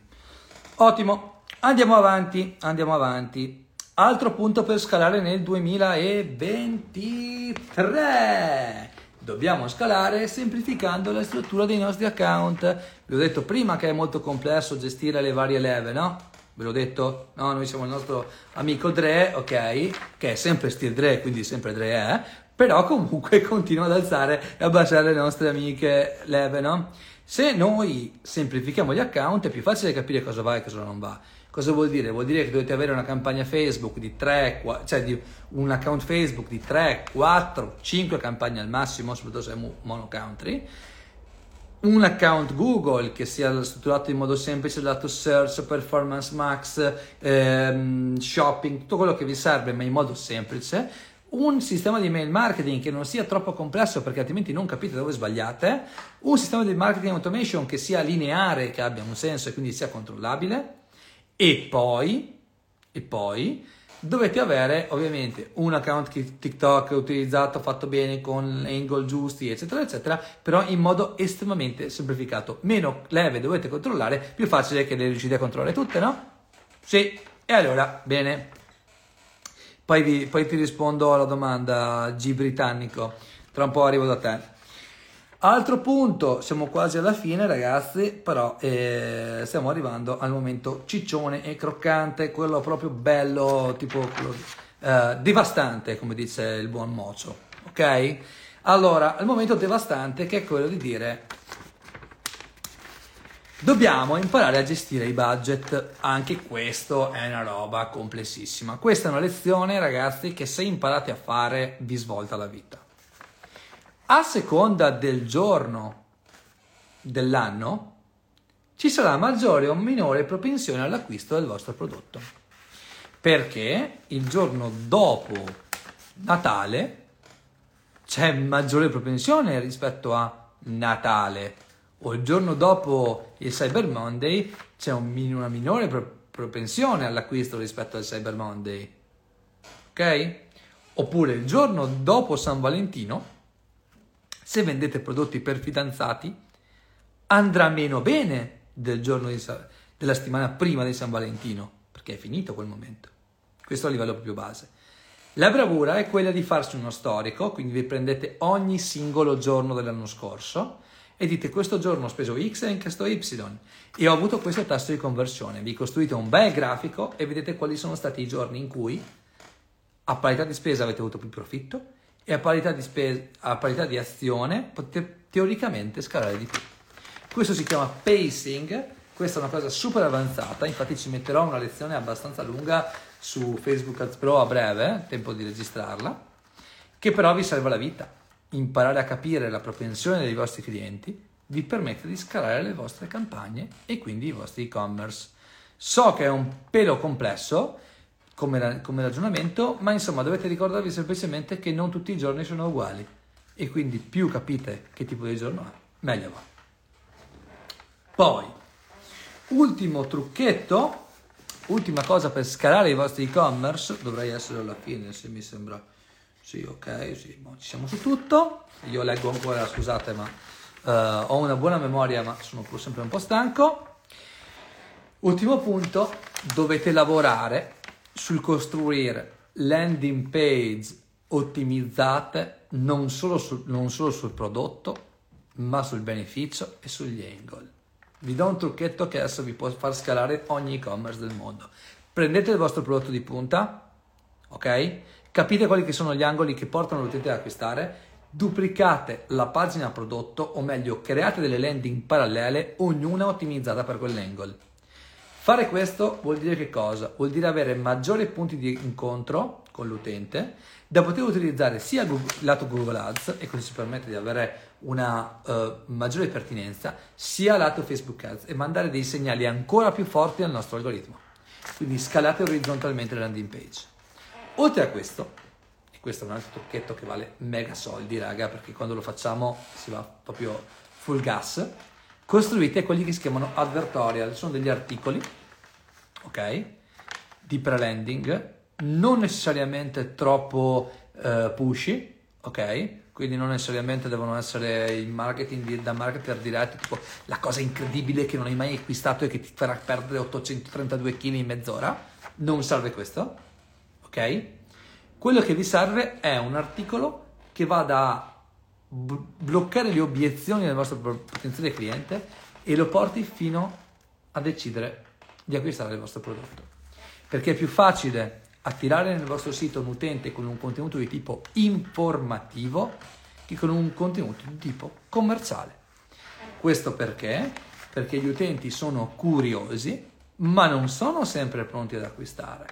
ottimo, andiamo avanti. Altro punto per scalare nel 2023. Dobbiamo scalare semplificando la struttura dei nostri account. Vi ho detto prima che è molto complesso gestire le varie leve, no? Ve l'ho detto? No, noi siamo il nostro amico Dre, ok? Che è sempre Steel Dre, quindi sempre Dre è, però comunque continua ad alzare e abbassare le nostre amiche leve, no? Se noi semplifichiamo gli account è più facile capire cosa va e cosa non va. Cosa vuol dire? Vuol dire che dovete avere una campagna Facebook di 3, un account Facebook di 3, 4, 5 campagne al massimo, soprattutto se è monocountry, un account Google che sia strutturato in modo semplice, lato search, performance max, shopping, tutto quello che vi serve, ma in modo semplice, un sistema di mail marketing che non sia troppo complesso perché altrimenti non capite dove sbagliate, un sistema di marketing automation che sia lineare, che abbia un senso e quindi sia controllabile, e poi dovete avere ovviamente un account TikTok utilizzato, fatto bene, con angle giusti, eccetera eccetera, però in modo estremamente semplificato. Meno leve dovete controllare, più facile che le riuscite a controllare tutte, no? Sì, e allora, bene. Poi ti rispondo alla domanda, G Britannico, tra un po' arrivo da te. Altro punto, siamo quasi alla fine ragazzi, però stiamo arrivando al momento ciccione e croccante, quello proprio bello, tipo quello, devastante, come dice il buon Mocio, ok? Allora, il momento devastante, che è quello di dire: dobbiamo imparare a gestire i budget. Anche questo è una roba complessissima. Questa è una lezione ragazzi che, se imparate a fare, vi svolta la vita. A seconda del giorno dell'anno ci sarà maggiore o minore propensione all'acquisto del vostro prodotto, perché il giorno dopo Natale c'è maggiore propensione rispetto a Natale, o il giorno dopo il Cyber Monday c'è una minore propensione all'acquisto rispetto al Cyber Monday, ok? Oppure il giorno dopo San Valentino, se vendete prodotti per fidanzati, andrà meno bene del giorno della settimana prima di San Valentino, perché è finito quel momento. Questo a livello proprio base. La bravura è quella di farsi uno storico, quindi vi prendete ogni singolo giorno dell'anno scorso e dite: questo giorno ho speso X e anche sto Y e ho avuto questo tasso di conversione. Vi costruite un bel grafico e vedete quali sono stati i giorni in cui a parità di spesa avete avuto più profitto e a parità di azione potete teoricamente scalare di più. Questo si chiama pacing, questa è una cosa super avanzata, infatti ci metterò una lezione abbastanza lunga su Facebook Ads Pro a breve, tempo di registrarla, che però vi salva la vita. Imparare a capire la propensione dei vostri clienti vi permette di scalare le vostre campagne e quindi i vostri e-commerce. So che è un pelo complesso come ragionamento, ma insomma dovete ricordarvi semplicemente che non tutti i giorni sono uguali e quindi più capite che tipo di giorno è, meglio va. Poi, ultimo trucchetto, ultima cosa per scalare i vostri e-commerce, dovrei essere alla fine se mi sembra, sì ok, sì, boh, ci siamo su tutto, io leggo ancora, scusate, ma ho una buona memoria ma sono pur sempre un po' stanco. Ultimo punto, dovete lavorare sul costruire landing page ottimizzate non solo sul prodotto, ma sul beneficio e sugli angle. Vi do un trucchetto che adesso vi può far scalare ogni e-commerce del mondo. Prendete il vostro prodotto di punta, ok? Capite quali che sono gli angoli che portano l'utente ad acquistare, duplicate la pagina prodotto, o meglio, create delle landing parallele, ognuna ottimizzata per quell'angle. Fare questo vuol dire che cosa? Vuol dire avere maggiori punti di incontro con l'utente da poter utilizzare sia lato Google Ads, e questo ci permette di avere una maggiore pertinenza, sia lato Facebook Ads, e mandare dei segnali ancora più forti al nostro algoritmo. Quindi scalate orizzontalmente la landing page. Oltre a questo, e questo è un altro trucchetto che vale mega soldi raga, perché quando lo facciamo si va proprio full gas, costruite quelli che si chiamano advertorial, sono degli articoli, ok, di pre-landing, non necessariamente troppo pushy, ok, quindi non necessariamente devono essere il marketing da marketer diretto, tipo la cosa incredibile che non hai mai acquistato e che ti farà perdere 832 kg in mezz'ora, non serve questo, ok? Quello che vi serve è un articolo che vada a bloccare le obiezioni del vostro potenziale cliente e lo porti fino a decidere di acquistare il vostro prodotto, perché è più facile attirare nel vostro sito un utente con un contenuto di tipo informativo che con un contenuto di tipo commerciale. Questo perché? Perché gli utenti sono curiosi ma non sono sempre pronti ad acquistare,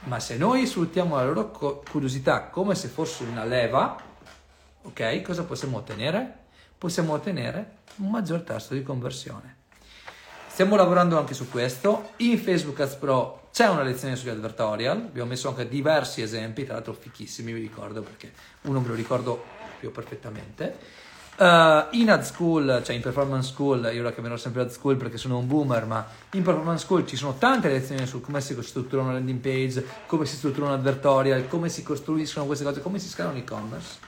ma se noi sfruttiamo la loro curiosità come se fosse una leva, ok, cosa possiamo ottenere? Possiamo ottenere un maggior tasso di conversione. Stiamo lavorando anche su questo. In Facebook Ads Pro c'è una lezione sugli advertorial, vi ho messo anche diversi esempi, tra l'altro fichissimi, vi ricordo, perché uno me lo ricordo più perfettamente. In Ad School, cioè in Performance School, io la chiamerò sempre Ad School perché sono un boomer, ma in Performance School ci sono tante lezioni su come si struttura una landing page, come si struttura un advertorial, come si costruiscono queste cose, come si scala un e-commerce.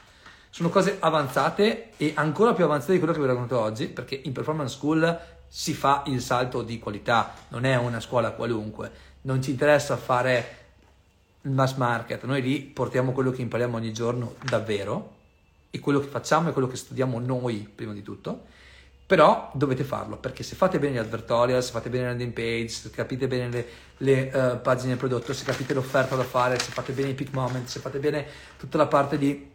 Sono cose avanzate e ancora più avanzate di quello che vi racconto oggi, perché in Performance School si fa il salto di qualità, non è una scuola qualunque, non ci interessa fare il mass market, noi lì portiamo quello che impariamo ogni giorno davvero, e quello che facciamo è quello che studiamo noi prima di tutto, però dovete farlo, perché se fate bene gli advertorial, se fate bene la landing page, se capite bene le pagine del prodotto, se capite l'offerta da fare, se fate bene i peak moment, se fate bene tutta la parte di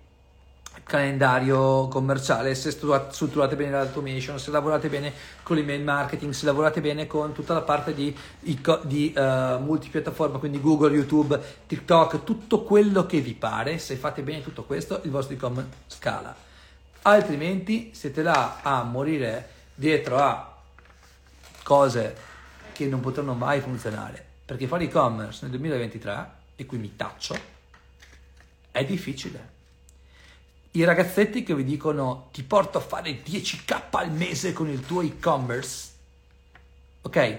calendario commerciale, se strutturate bene l'automation, se lavorate bene con l'email marketing, se lavorate bene con tutta la parte di multipiattaforma, quindi Google, YouTube, TikTok, tutto quello che vi pare, se fate bene tutto questo il vostro e-commerce scala, altrimenti siete là a morire dietro a cose che non potranno mai funzionare, perché fare e-commerce nel 2023, e qui mi taccio, è difficile. I ragazzetti che vi dicono ti porto a fare 10.000 al mese con il tuo e-commerce, ok,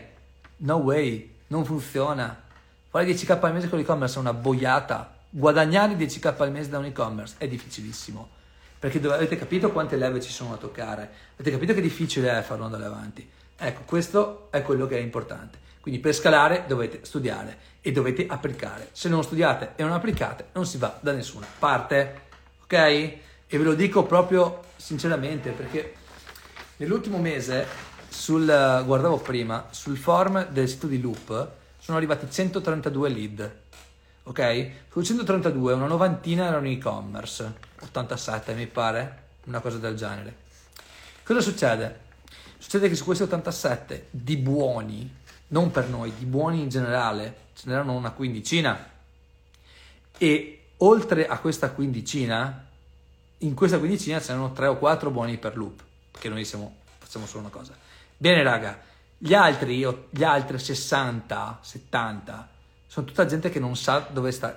no way, non funziona. Fare 10.000 al mese con l'e-commerce è una boiata, guadagnare 10.000 al mese da un e-commerce è difficilissimo, perché avete capito quante leve ci sono da toccare, avete capito che difficile è farlo andare avanti. Ecco, questo è quello che è importante, quindi per scalare dovete studiare e dovete applicare, se non studiate e non applicate non si va da nessuna parte, ok? E ve lo dico proprio sinceramente, perché nell'ultimo mese, guardavo prima, sul form del sito di Loop sono arrivati 132 lead, ok? Su 132 una novantina erano e-commerce, 87 mi pare, una cosa del genere. Cosa succede? Succede che su questi 87 di buoni, non per noi, di buoni in generale, ce n'erano una quindicina, e oltre a questa quindicina, in questa quindicina c'erano 3 o 4 buoni per Loop, perché noi facciamo solo una cosa. Bene raga, gli altri 60, 70, sono tutta gente che non sa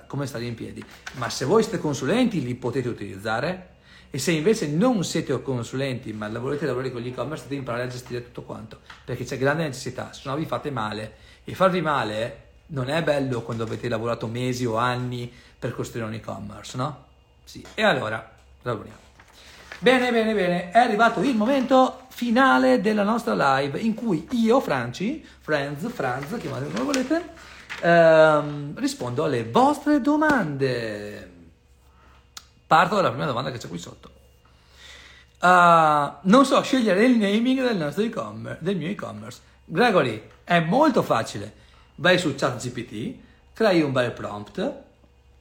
come stare in piedi. Ma se voi siete consulenti li potete utilizzare, e se invece non siete consulenti ma volete lavorare con l'e-commerce dovete imparare a gestire tutto quanto, perché c'è grande necessità, se no vi fate male. E farvi male non è bello quando avete lavorato mesi o anni per costruire un e-commerce, no? Sì, e allora... Bene, è arrivato il momento finale della nostra live in cui io, Franz, chiamate come volete, rispondo alle vostre domande. Parto dalla prima domanda che c'è qui sotto. Non so scegliere il naming del mio e-commerce. Gregory, è molto facile. Vai su ChatGPT, crei un bel prompt.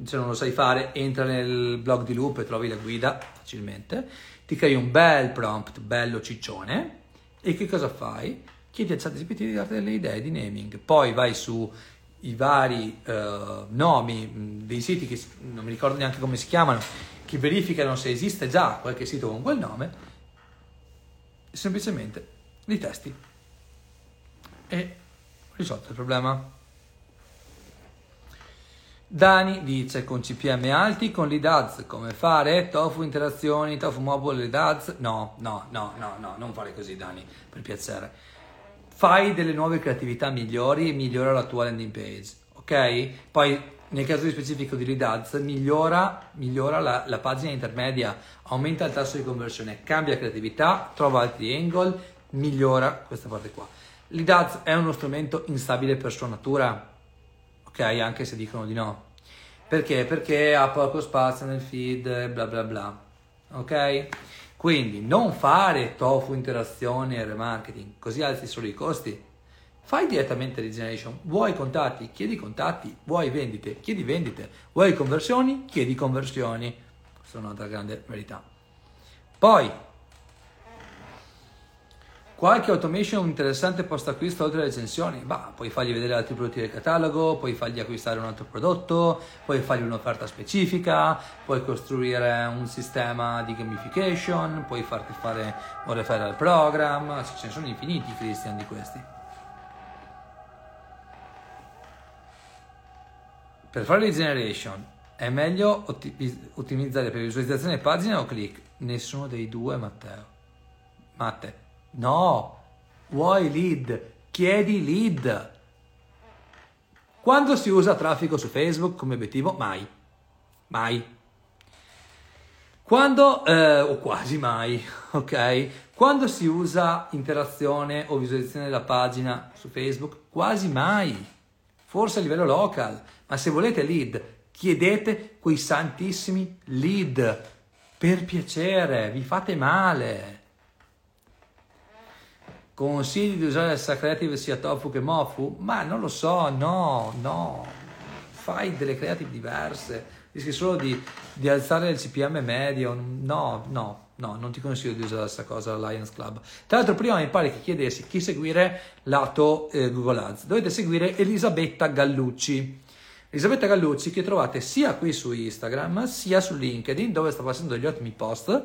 Se non lo sai fare, entra nel blog di Loop e trovi la guida facilmente. Ti crei un bel prompt, bello ciccione, e che cosa fai? Chiedi a ChatGPT di darti delle idee di naming. Poi vai su i vari nomi dei siti che non mi ricordo neanche come si chiamano, che verificano se esiste già qualche sito con quel nome, e semplicemente li testi e risolto il problema. Dani dice, con CPM alti, con lead ads, come fare? Tofu interazioni, tofu mobile, lead ads? No, non fare così Dani, per piacere. Fai delle nuove creatività migliori e migliora la tua landing page, ok? Poi, nel caso specifico di lead ads, migliora la pagina intermedia, aumenta il tasso di conversione, cambia creatività, trova altri angle, migliora questa parte qua. Lead ads è uno strumento instabile per sua natura, ok, anche se dicono di no. Perché? Perché ha poco spazio nel feed, bla bla bla. Ok? Quindi non fare tofu interazione e remarketing, così alzi solo i costi. Fai direttamente regeneration. Vuoi contatti? Chiedi contatti. Vuoi vendite? Chiedi vendite. Vuoi conversioni? Chiedi conversioni. Questa è un'altra grande verità. Poi, qualche automation interessante post acquisto oltre alle recensioni, puoi fargli vedere altri prodotti del catalogo, puoi fargli acquistare un altro prodotto, puoi fargli un'offerta specifica, puoi costruire un sistema di gamification, puoi farti fare un referral program, ce ne sono infiniti Christian di questi. Per fare regeneration è meglio ottimizzare per visualizzazione pagina o click? Nessuno dei due, Matteo. Matte, no! Vuoi lead? Chiedi lead! Quando si usa traffico su Facebook come obiettivo? Mai. Mai. Quando, o quasi mai, ok? Quando si usa interazione o visualizzazione della pagina su Facebook? Quasi mai. Forse a livello local. Ma se volete lead, chiedete quei santissimi lead. Per piacere, vi fate male. Consigli di usare la creative sia tofu che mofu? Ma non lo so, no. Fai delle creative diverse. Rischi solo di alzare il CPM medio. No, non ti consiglio di usare questa cosa al Lions Club. Tra l'altro prima mi pare che chiedessi chi seguire lato Google Ads. Dovete seguire Elisabetta Gallucci. Elisabetta Gallucci che trovate sia qui su Instagram sia su LinkedIn, dove sta facendo gli ottimi post.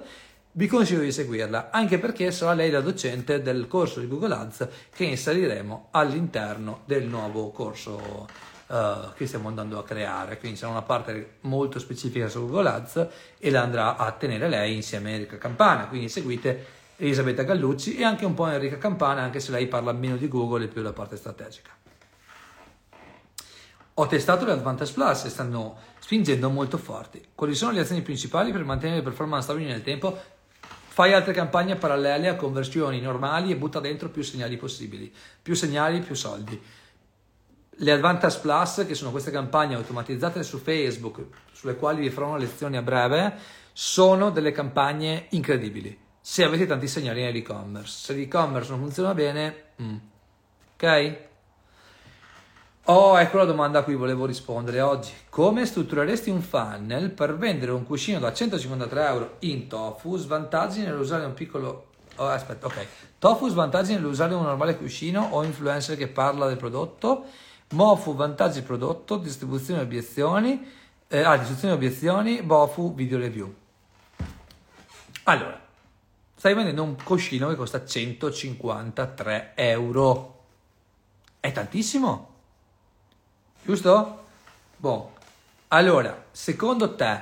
Vi consiglio di seguirla, anche perché sarà lei la docente del corso di Google Ads che inseriremo all'interno del nuovo corso che stiamo andando a creare. Quindi sarà una parte molto specifica su Google Ads e la andrà a tenere lei insieme a Erica Campana. Quindi seguite Elisabetta Gallucci e anche un po' Erica Campana, anche se lei parla meno di Google e più della parte strategica. Ho testato le Advantage Plus e stanno spingendo molto forti. Quali sono le azioni principali per mantenere le performance stabili nel tempo? Fai altre campagne parallele a conversioni normali e butta dentro più segnali possibili. Più segnali, più soldi. Le Advantage Plus, che sono queste campagne automatizzate su Facebook, sulle quali vi farò una lezione a breve, sono delle campagne incredibili. Se avete tanti segnali nell'e-commerce. Se l'e-commerce non funziona bene, ok? Oh, ecco la domanda a cui volevo rispondere oggi. Come struttureresti un funnel per vendere un cuscino da 153 euro in tofu? Svantaggi nell'usare un piccolo... Oh, aspetta, ok. Tofu, svantaggi nell'usare un normale cuscino o influencer che parla del prodotto. Mofu, vantaggi prodotto, distribuzione obiezioni. Distribuzione obiezioni, bofu, video review. Allora, stai vendendo un cuscino che costa 153 euro. È tantissimo. Giusto? Boh. Allora, secondo te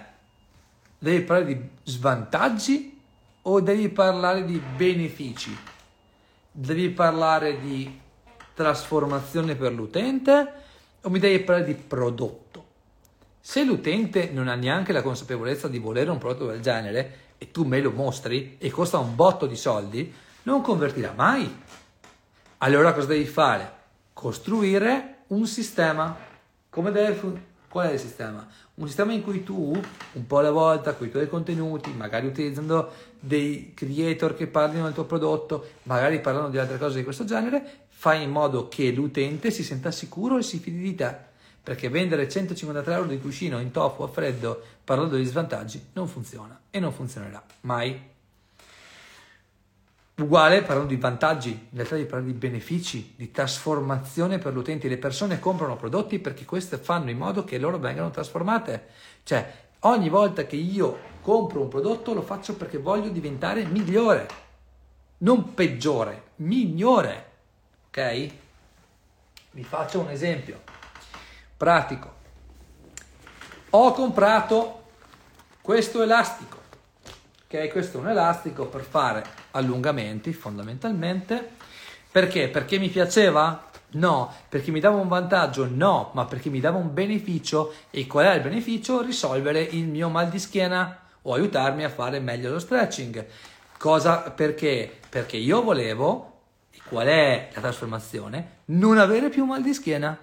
devi parlare di svantaggi o devi parlare di benefici? Devi parlare di trasformazione per l'utente o mi devi parlare di prodotto? Se l'utente non ha neanche la consapevolezza di volere un prodotto del genere e tu me lo mostri e costa un botto di soldi, non convertirà mai. Allora cosa devi fare? Costruire un sistema. Come deve qual è il sistema? Un sistema in cui tu, un po' alla volta, con i tuoi contenuti, magari utilizzando dei creator che parlino del tuo prodotto, magari parlano di altre cose di questo genere, fai in modo che l'utente si senta sicuro e si fidi di te. Perché vendere 153 euro di cuscino in tofu a freddo, parlando di svantaggi, non funziona e non funzionerà mai. Uguale, parlando di vantaggi, in realtà di parlare di benefici, di trasformazione per l'utente. Le persone comprano prodotti perché queste fanno in modo che loro vengano trasformate. Cioè, ogni volta che io compro un prodotto lo faccio perché voglio diventare migliore, non peggiore, migliore, ok? Vi faccio un esempio pratico. Ho comprato questo elastico, ok? Questo è un elastico per fare allungamenti fondamentalmente. Perché? Perché mi piaceva? No. Perché mi dava un vantaggio? No. Ma perché mi dava un beneficio. E qual è il beneficio? Risolvere il mio mal di schiena o aiutarmi a fare meglio lo stretching. Cosa? Perché? Perché io volevo, e qual è la trasformazione? Non avere più mal di schiena.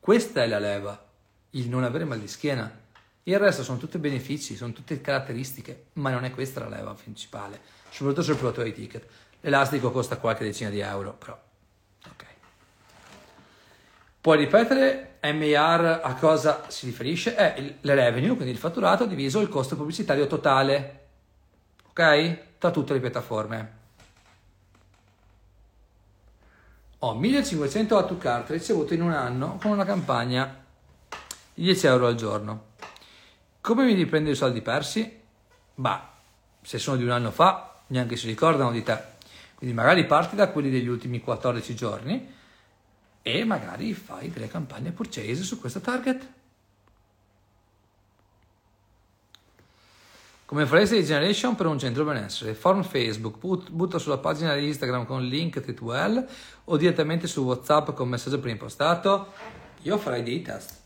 Questa è la leva, il non avere mal di schiena. Il resto sono tutti benefici, sono tutte caratteristiche, ma non è questa la leva principale, soprattutto sul prodotto dei ticket. L'elastico costa qualche decina di euro, però ok. Puoi ripetere MAR a cosa si riferisce? È il revenue, quindi il fatturato, diviso il costo pubblicitario totale, ok? Tra tutte le piattaforme. Ho 1500 add to cart ricevuto in un anno con una campagna di 10 euro al giorno. Come mi riprendo i soldi persi? Bah, se sono di un anno fa, neanche si ricordano di te. Quindi magari parti da quelli degli ultimi 14 giorni e magari fai delle campagne purchase su questo target. Come foreste di generation per un centro benessere, form Facebook, butta sulla pagina di Instagram con link T2L o direttamente su WhatsApp con messaggio preimpostato. Io farei dei test.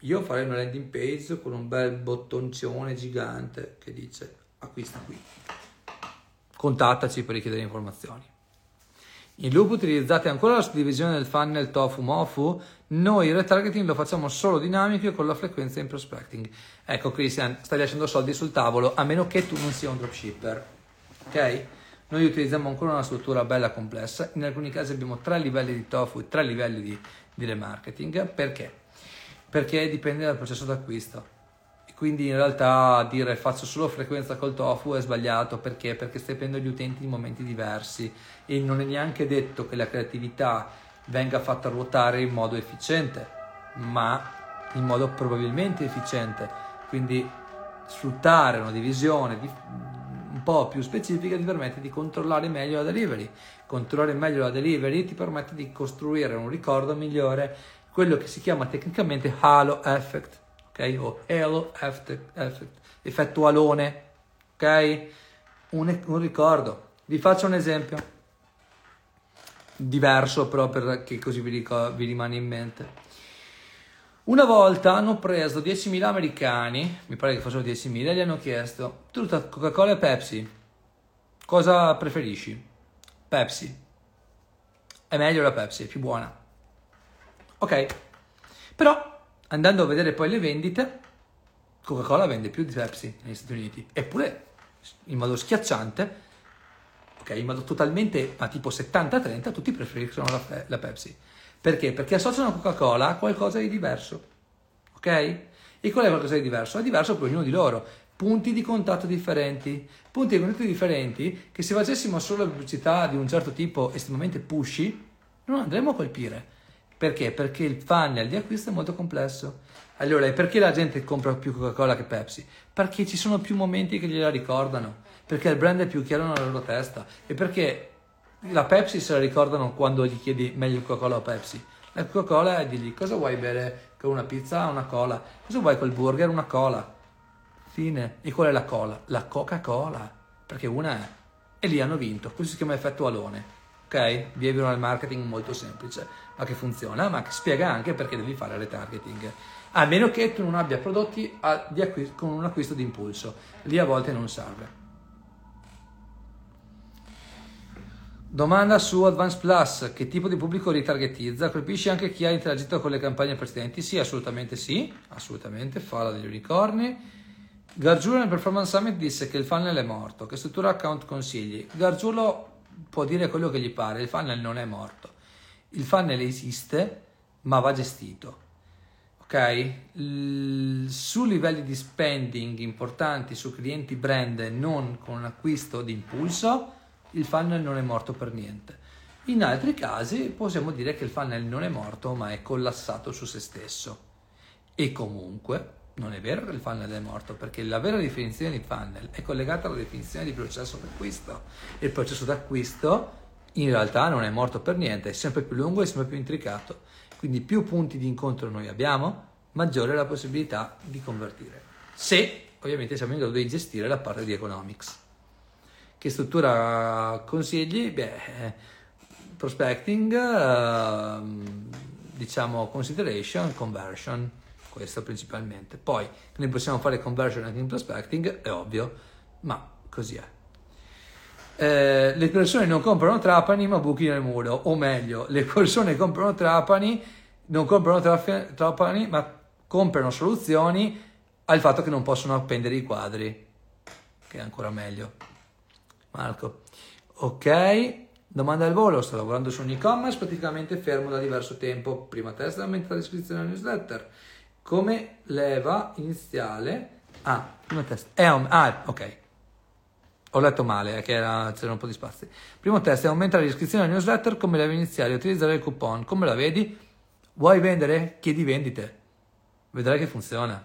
Io farei una landing page con un bel bottoncione gigante che dice acquista qui. Contattaci per richiedere informazioni. In Loop utilizzate ancora la suddivisione del funnel tofu-mofu? Noi il retargeting lo facciamo solo dinamico e con la frequenza in prospecting. Ecco Christian, stai lasciando soldi sul tavolo, a meno che tu non sia un dropshipper, ok? Noi utilizziamo ancora una struttura bella complessa, in alcuni casi abbiamo 3 livelli di tofu e 3 livelli di remarketing. Perché? Perché dipende dal processo d'acquisto. Quindi in realtà dire faccio solo frequenza col tofu è sbagliato. Perché? Perché stai prendendo gli utenti in momenti diversi e non è neanche detto che la creatività venga fatta ruotare in modo efficiente, ma in modo probabilmente efficiente. Quindi sfruttare una divisione un po' più specifica ti permette di controllare meglio la delivery. Controllare meglio la delivery ti permette di costruire un ricordo migliore, quello che si chiama tecnicamente halo effect. Okay, o halo effect, effetto alone, ok? Un ricordo. Vi faccio un esempio diverso però perché così vi rimane in mente. Una volta hanno preso 10.000 americani, mi pare che fossero 10.000, e gli hanno chiesto tutta Coca-Cola e Pepsi, cosa preferisci? Pepsi. È meglio la Pepsi, è più buona. Ok, però andando a vedere poi le vendite, Coca-Cola vende più di Pepsi negli Stati Uniti, eppure in modo schiacciante, ok, in modo totalmente, ma tipo 70-30, tutti preferiscono la Pepsi. Perché? Perché associano Coca-Cola a qualcosa di diverso, ok? E qual è qualcosa di diverso? È diverso per ognuno di loro. Punti di contatto differenti. Punti di contatto differenti che se facessimo solo la pubblicità di un certo tipo estremamente pushy, non andremo a colpire. Perché? Perché il funnel di acquisto è molto complesso. Allora, perché la gente compra più Coca-Cola che Pepsi? Perché ci sono più momenti che gliela ricordano, perché il brand è più chiaro nella loro testa e perché la Pepsi se la ricordano quando gli chiedi meglio Coca-Cola o Pepsi. La Coca-Cola è dirgli cosa vuoi bere con una pizza o una cola, cosa vuoi col burger, una cola. Fine. E qual è la cola? La Coca-Cola, perché una è. E lì hanno vinto, questo si chiama effetto alone. Ok, behavioral al marketing molto semplice, ma che funziona, ma che spiega anche perché devi fare retargeting, a meno che tu non abbia prodotti con un acquisto di impulso, lì a volte non serve. Domanda su Advanced Plus, che tipo di pubblico ritargetizza? Colpisce anche chi ha interagito con le campagne precedenti? Sì, assolutamente, falla degli unicorni. Gargiulo nel Performance Summit disse che il funnel è morto, che struttura account consigli? Gargiulo può dire quello che gli pare, il funnel non è morto, il funnel esiste ma va gestito, ok? Su livelli di spending importanti, su clienti brand non con un acquisto di impulso, il funnel non è morto per niente. In altri casi possiamo dire che il funnel non è morto ma è collassato su se stesso, e comunque non è vero che il funnel è morto, perché la vera definizione di funnel è collegata alla definizione di processo d'acquisto. Il processo d'acquisto in realtà non è morto per niente, è sempre più lungo e sempre più intricato. Quindi più punti di incontro noi abbiamo, maggiore è la possibilità di convertire. Se ovviamente siamo in grado di gestire la parte di economics. Che struttura consigli? Beh, prospecting, diciamo consideration, conversion. Questo principalmente. Poi noi possiamo fare conversion anche in prospecting, è ovvio, ma così è. Le persone non comprano Trapani ma buchi nel muro, o meglio, le persone comprano Trapani, non comprano Trapani ma comprano soluzioni al fatto che non possono appendere i quadri, che è ancora meglio. Marco, ok. Domanda al volo, sto lavorando su un e-commerce praticamente fermo da diverso tempo, prima testa mentre l'iscrizione alla newsletter. Come leva iniziale primo test ok, ho letto male, che c'erano un po' di spazi. Primo test è aumentare l'iscrizione al newsletter come leva iniziale, utilizzare il coupon. Come la vedi? Vuoi vendere? Chiedi vendite, vedrai che funziona.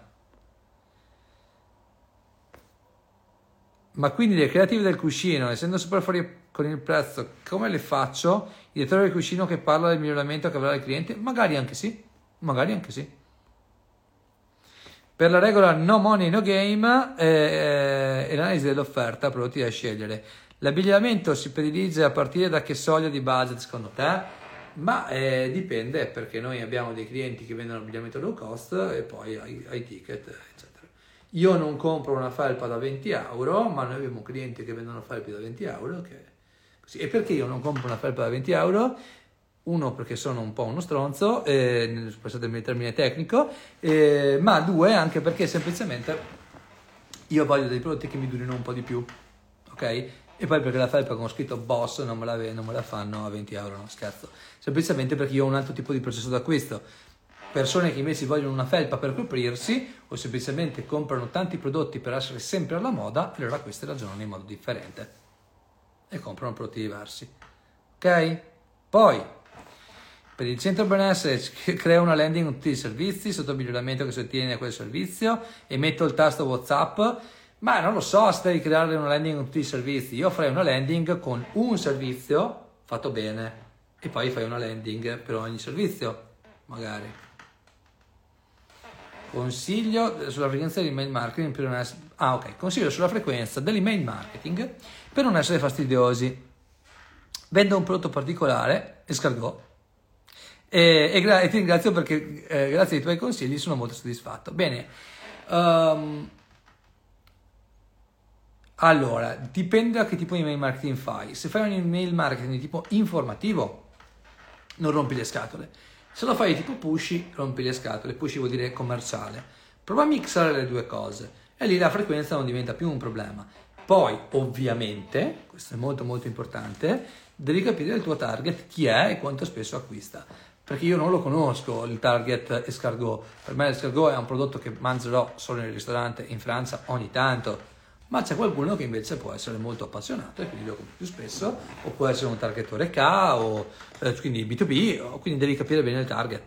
Ma quindi le creative del cuscino, essendo super fuori con il prezzo, come le faccio? Il direttore del cuscino che parla del miglioramento che avrà il cliente? Magari anche sì. Per la regola no money no game e l'analisi dell'offerta prodotti da scegliere. L'abbigliamento si predilige a partire da che soglia di budget secondo te? Ma dipende, perché noi abbiamo dei clienti che vendono abbigliamento low cost e poi ai ticket eccetera. Io non compro una felpa da 20 euro, ma noi abbiamo clienti che vendono felpe da 20 euro, che... così. E perché io non compro una felpa da 20 euro? Uno, perché sono un po' uno stronzo, passatemi il termine tecnico, ma due, anche perché semplicemente io voglio dei prodotti che mi durino un po' di più, ok? E poi perché la felpa con scritto boss non me la fanno a 20 euro, no scherzo. Semplicemente perché io ho un altro tipo di processo d'acquisto. Persone che invece vogliono una felpa per coprirsi o semplicemente comprano tanti prodotti per essere sempre alla moda, allora queste ragionano in modo differente e comprano prodotti diversi, ok? Poi... per il centro benessere creo una landing con tutti i servizi, sotto il miglioramento che si ottiene da quel servizio, e metto il tasto WhatsApp, ma non lo so se devi creare una landing con tutti i servizi. Io farei una landing con un servizio fatto bene e poi fai una landing per ogni servizio, magari. Consiglio sulla frequenza dell'email marketing per non essere... ah, ok, consiglio sulla frequenza dell'email marketing per non essere fastidiosi. Vendo un prodotto particolare, escargot, e ti ringrazio perché grazie ai tuoi consigli sono molto soddisfatto. Bene, allora dipende da che tipo di email marketing fai. Se fai un email marketing di tipo informativo non rompi le scatole, se lo fai di tipo push rompi le scatole. Push vuol dire commerciale. Prova a mixare le due cose e lì la frequenza non diventa più un problema. Poi ovviamente, questo è molto molto importante, devi capire il tuo target chi è e quanto spesso acquista, perché io non lo conosco il target escargot. Per me l'escargot è un prodotto che mangerò solo nel ristorante in Francia ogni tanto, ma c'è qualcuno che invece può essere molto appassionato e quindi lo compra più spesso, o può essere un target Horeca o quindi B2B, o quindi devi capire bene il target,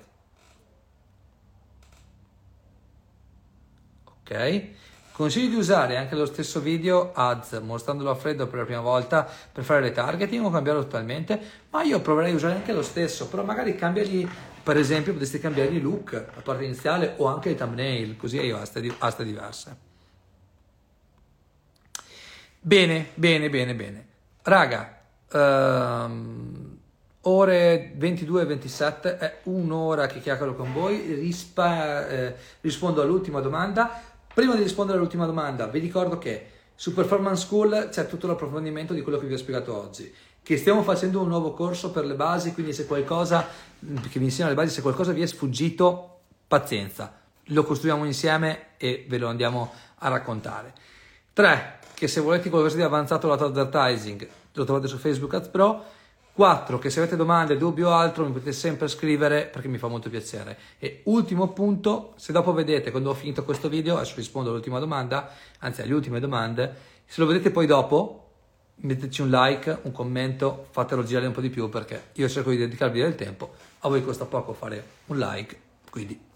ok? Consiglio di usare anche lo stesso video ads, mostrandolo a freddo per la prima volta per fare retargeting o cambiarlo totalmente, ma io proverei a usare anche lo stesso, però magari cambiali, per esempio potresti cambiare il look, la parte iniziale o anche i thumbnail, così hai aste diverse. Bene. Raga, ore 22:27, è un'ora che chiacchiero con voi, rispondo all'ultima domanda. Prima di rispondere all'ultima domanda, vi ricordo che su Performance School c'è tutto l'approfondimento di quello che vi ho spiegato oggi, che stiamo facendo un nuovo corso per le basi, quindi se qualcosa che vi insegna le basi, se qualcosa vi è sfuggito, pazienza, lo costruiamo insieme e ve lo andiamo a raccontare. 3, che se volete qualcosa di avanzato lato advertising, lo trovate su Facebook Ads Pro. 4, che se avete domande, dubbi o altro mi potete sempre scrivere perché mi fa molto piacere. E ultimo punto, se dopo vedete, quando ho finito questo video, adesso rispondo all'ultima domanda, anzi alle ultime domande, se lo vedete poi dopo metteteci un like, un commento, fatelo girare un po' di più perché io cerco di dedicarvi del tempo, a voi costa poco fare un like, quindi...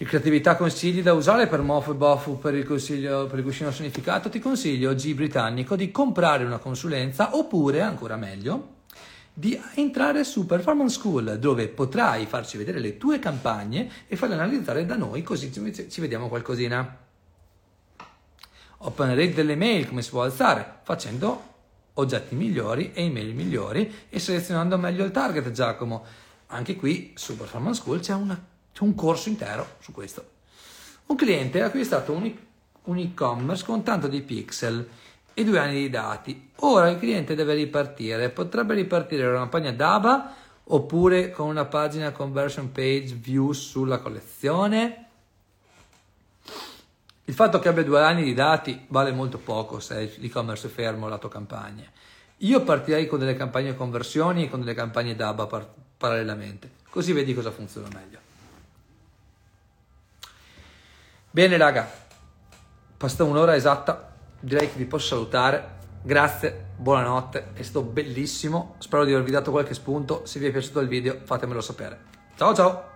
Che creatività consigli da usare per MOF e BOF per il cuscino sonificato? Ti consiglio, G Britannico, di comprare una consulenza oppure, ancora meglio, di entrare su Performance School, dove potrai farci vedere le tue campagne e farle analizzare da noi, così ci vediamo qualcosina. Open rate delle mail, come si può alzare? Facendo oggetti migliori e email migliori e selezionando meglio il target, Giacomo. Anche qui su Performance School c'è un corso intero su questo. Un cliente ha acquistato un e-commerce con tanto di pixel e 2 anni di dati. Ora il cliente deve ripartire. Potrebbe ripartire con una campagna d'ABA oppure con una pagina conversion page view sulla collezione. Il fatto che abbia 2 anni di dati vale molto poco se l'e-commerce è fermo lato campagna. Io partirei con delle campagne conversioni e con delle campagne d'ABA parallelamente. Così vedi cosa funziona meglio. Bene raga, passata un'ora esatta, direi che vi posso salutare, grazie, buonanotte, è stato bellissimo, spero di avervi dato qualche spunto, se vi è piaciuto il video fatemelo sapere, ciao ciao!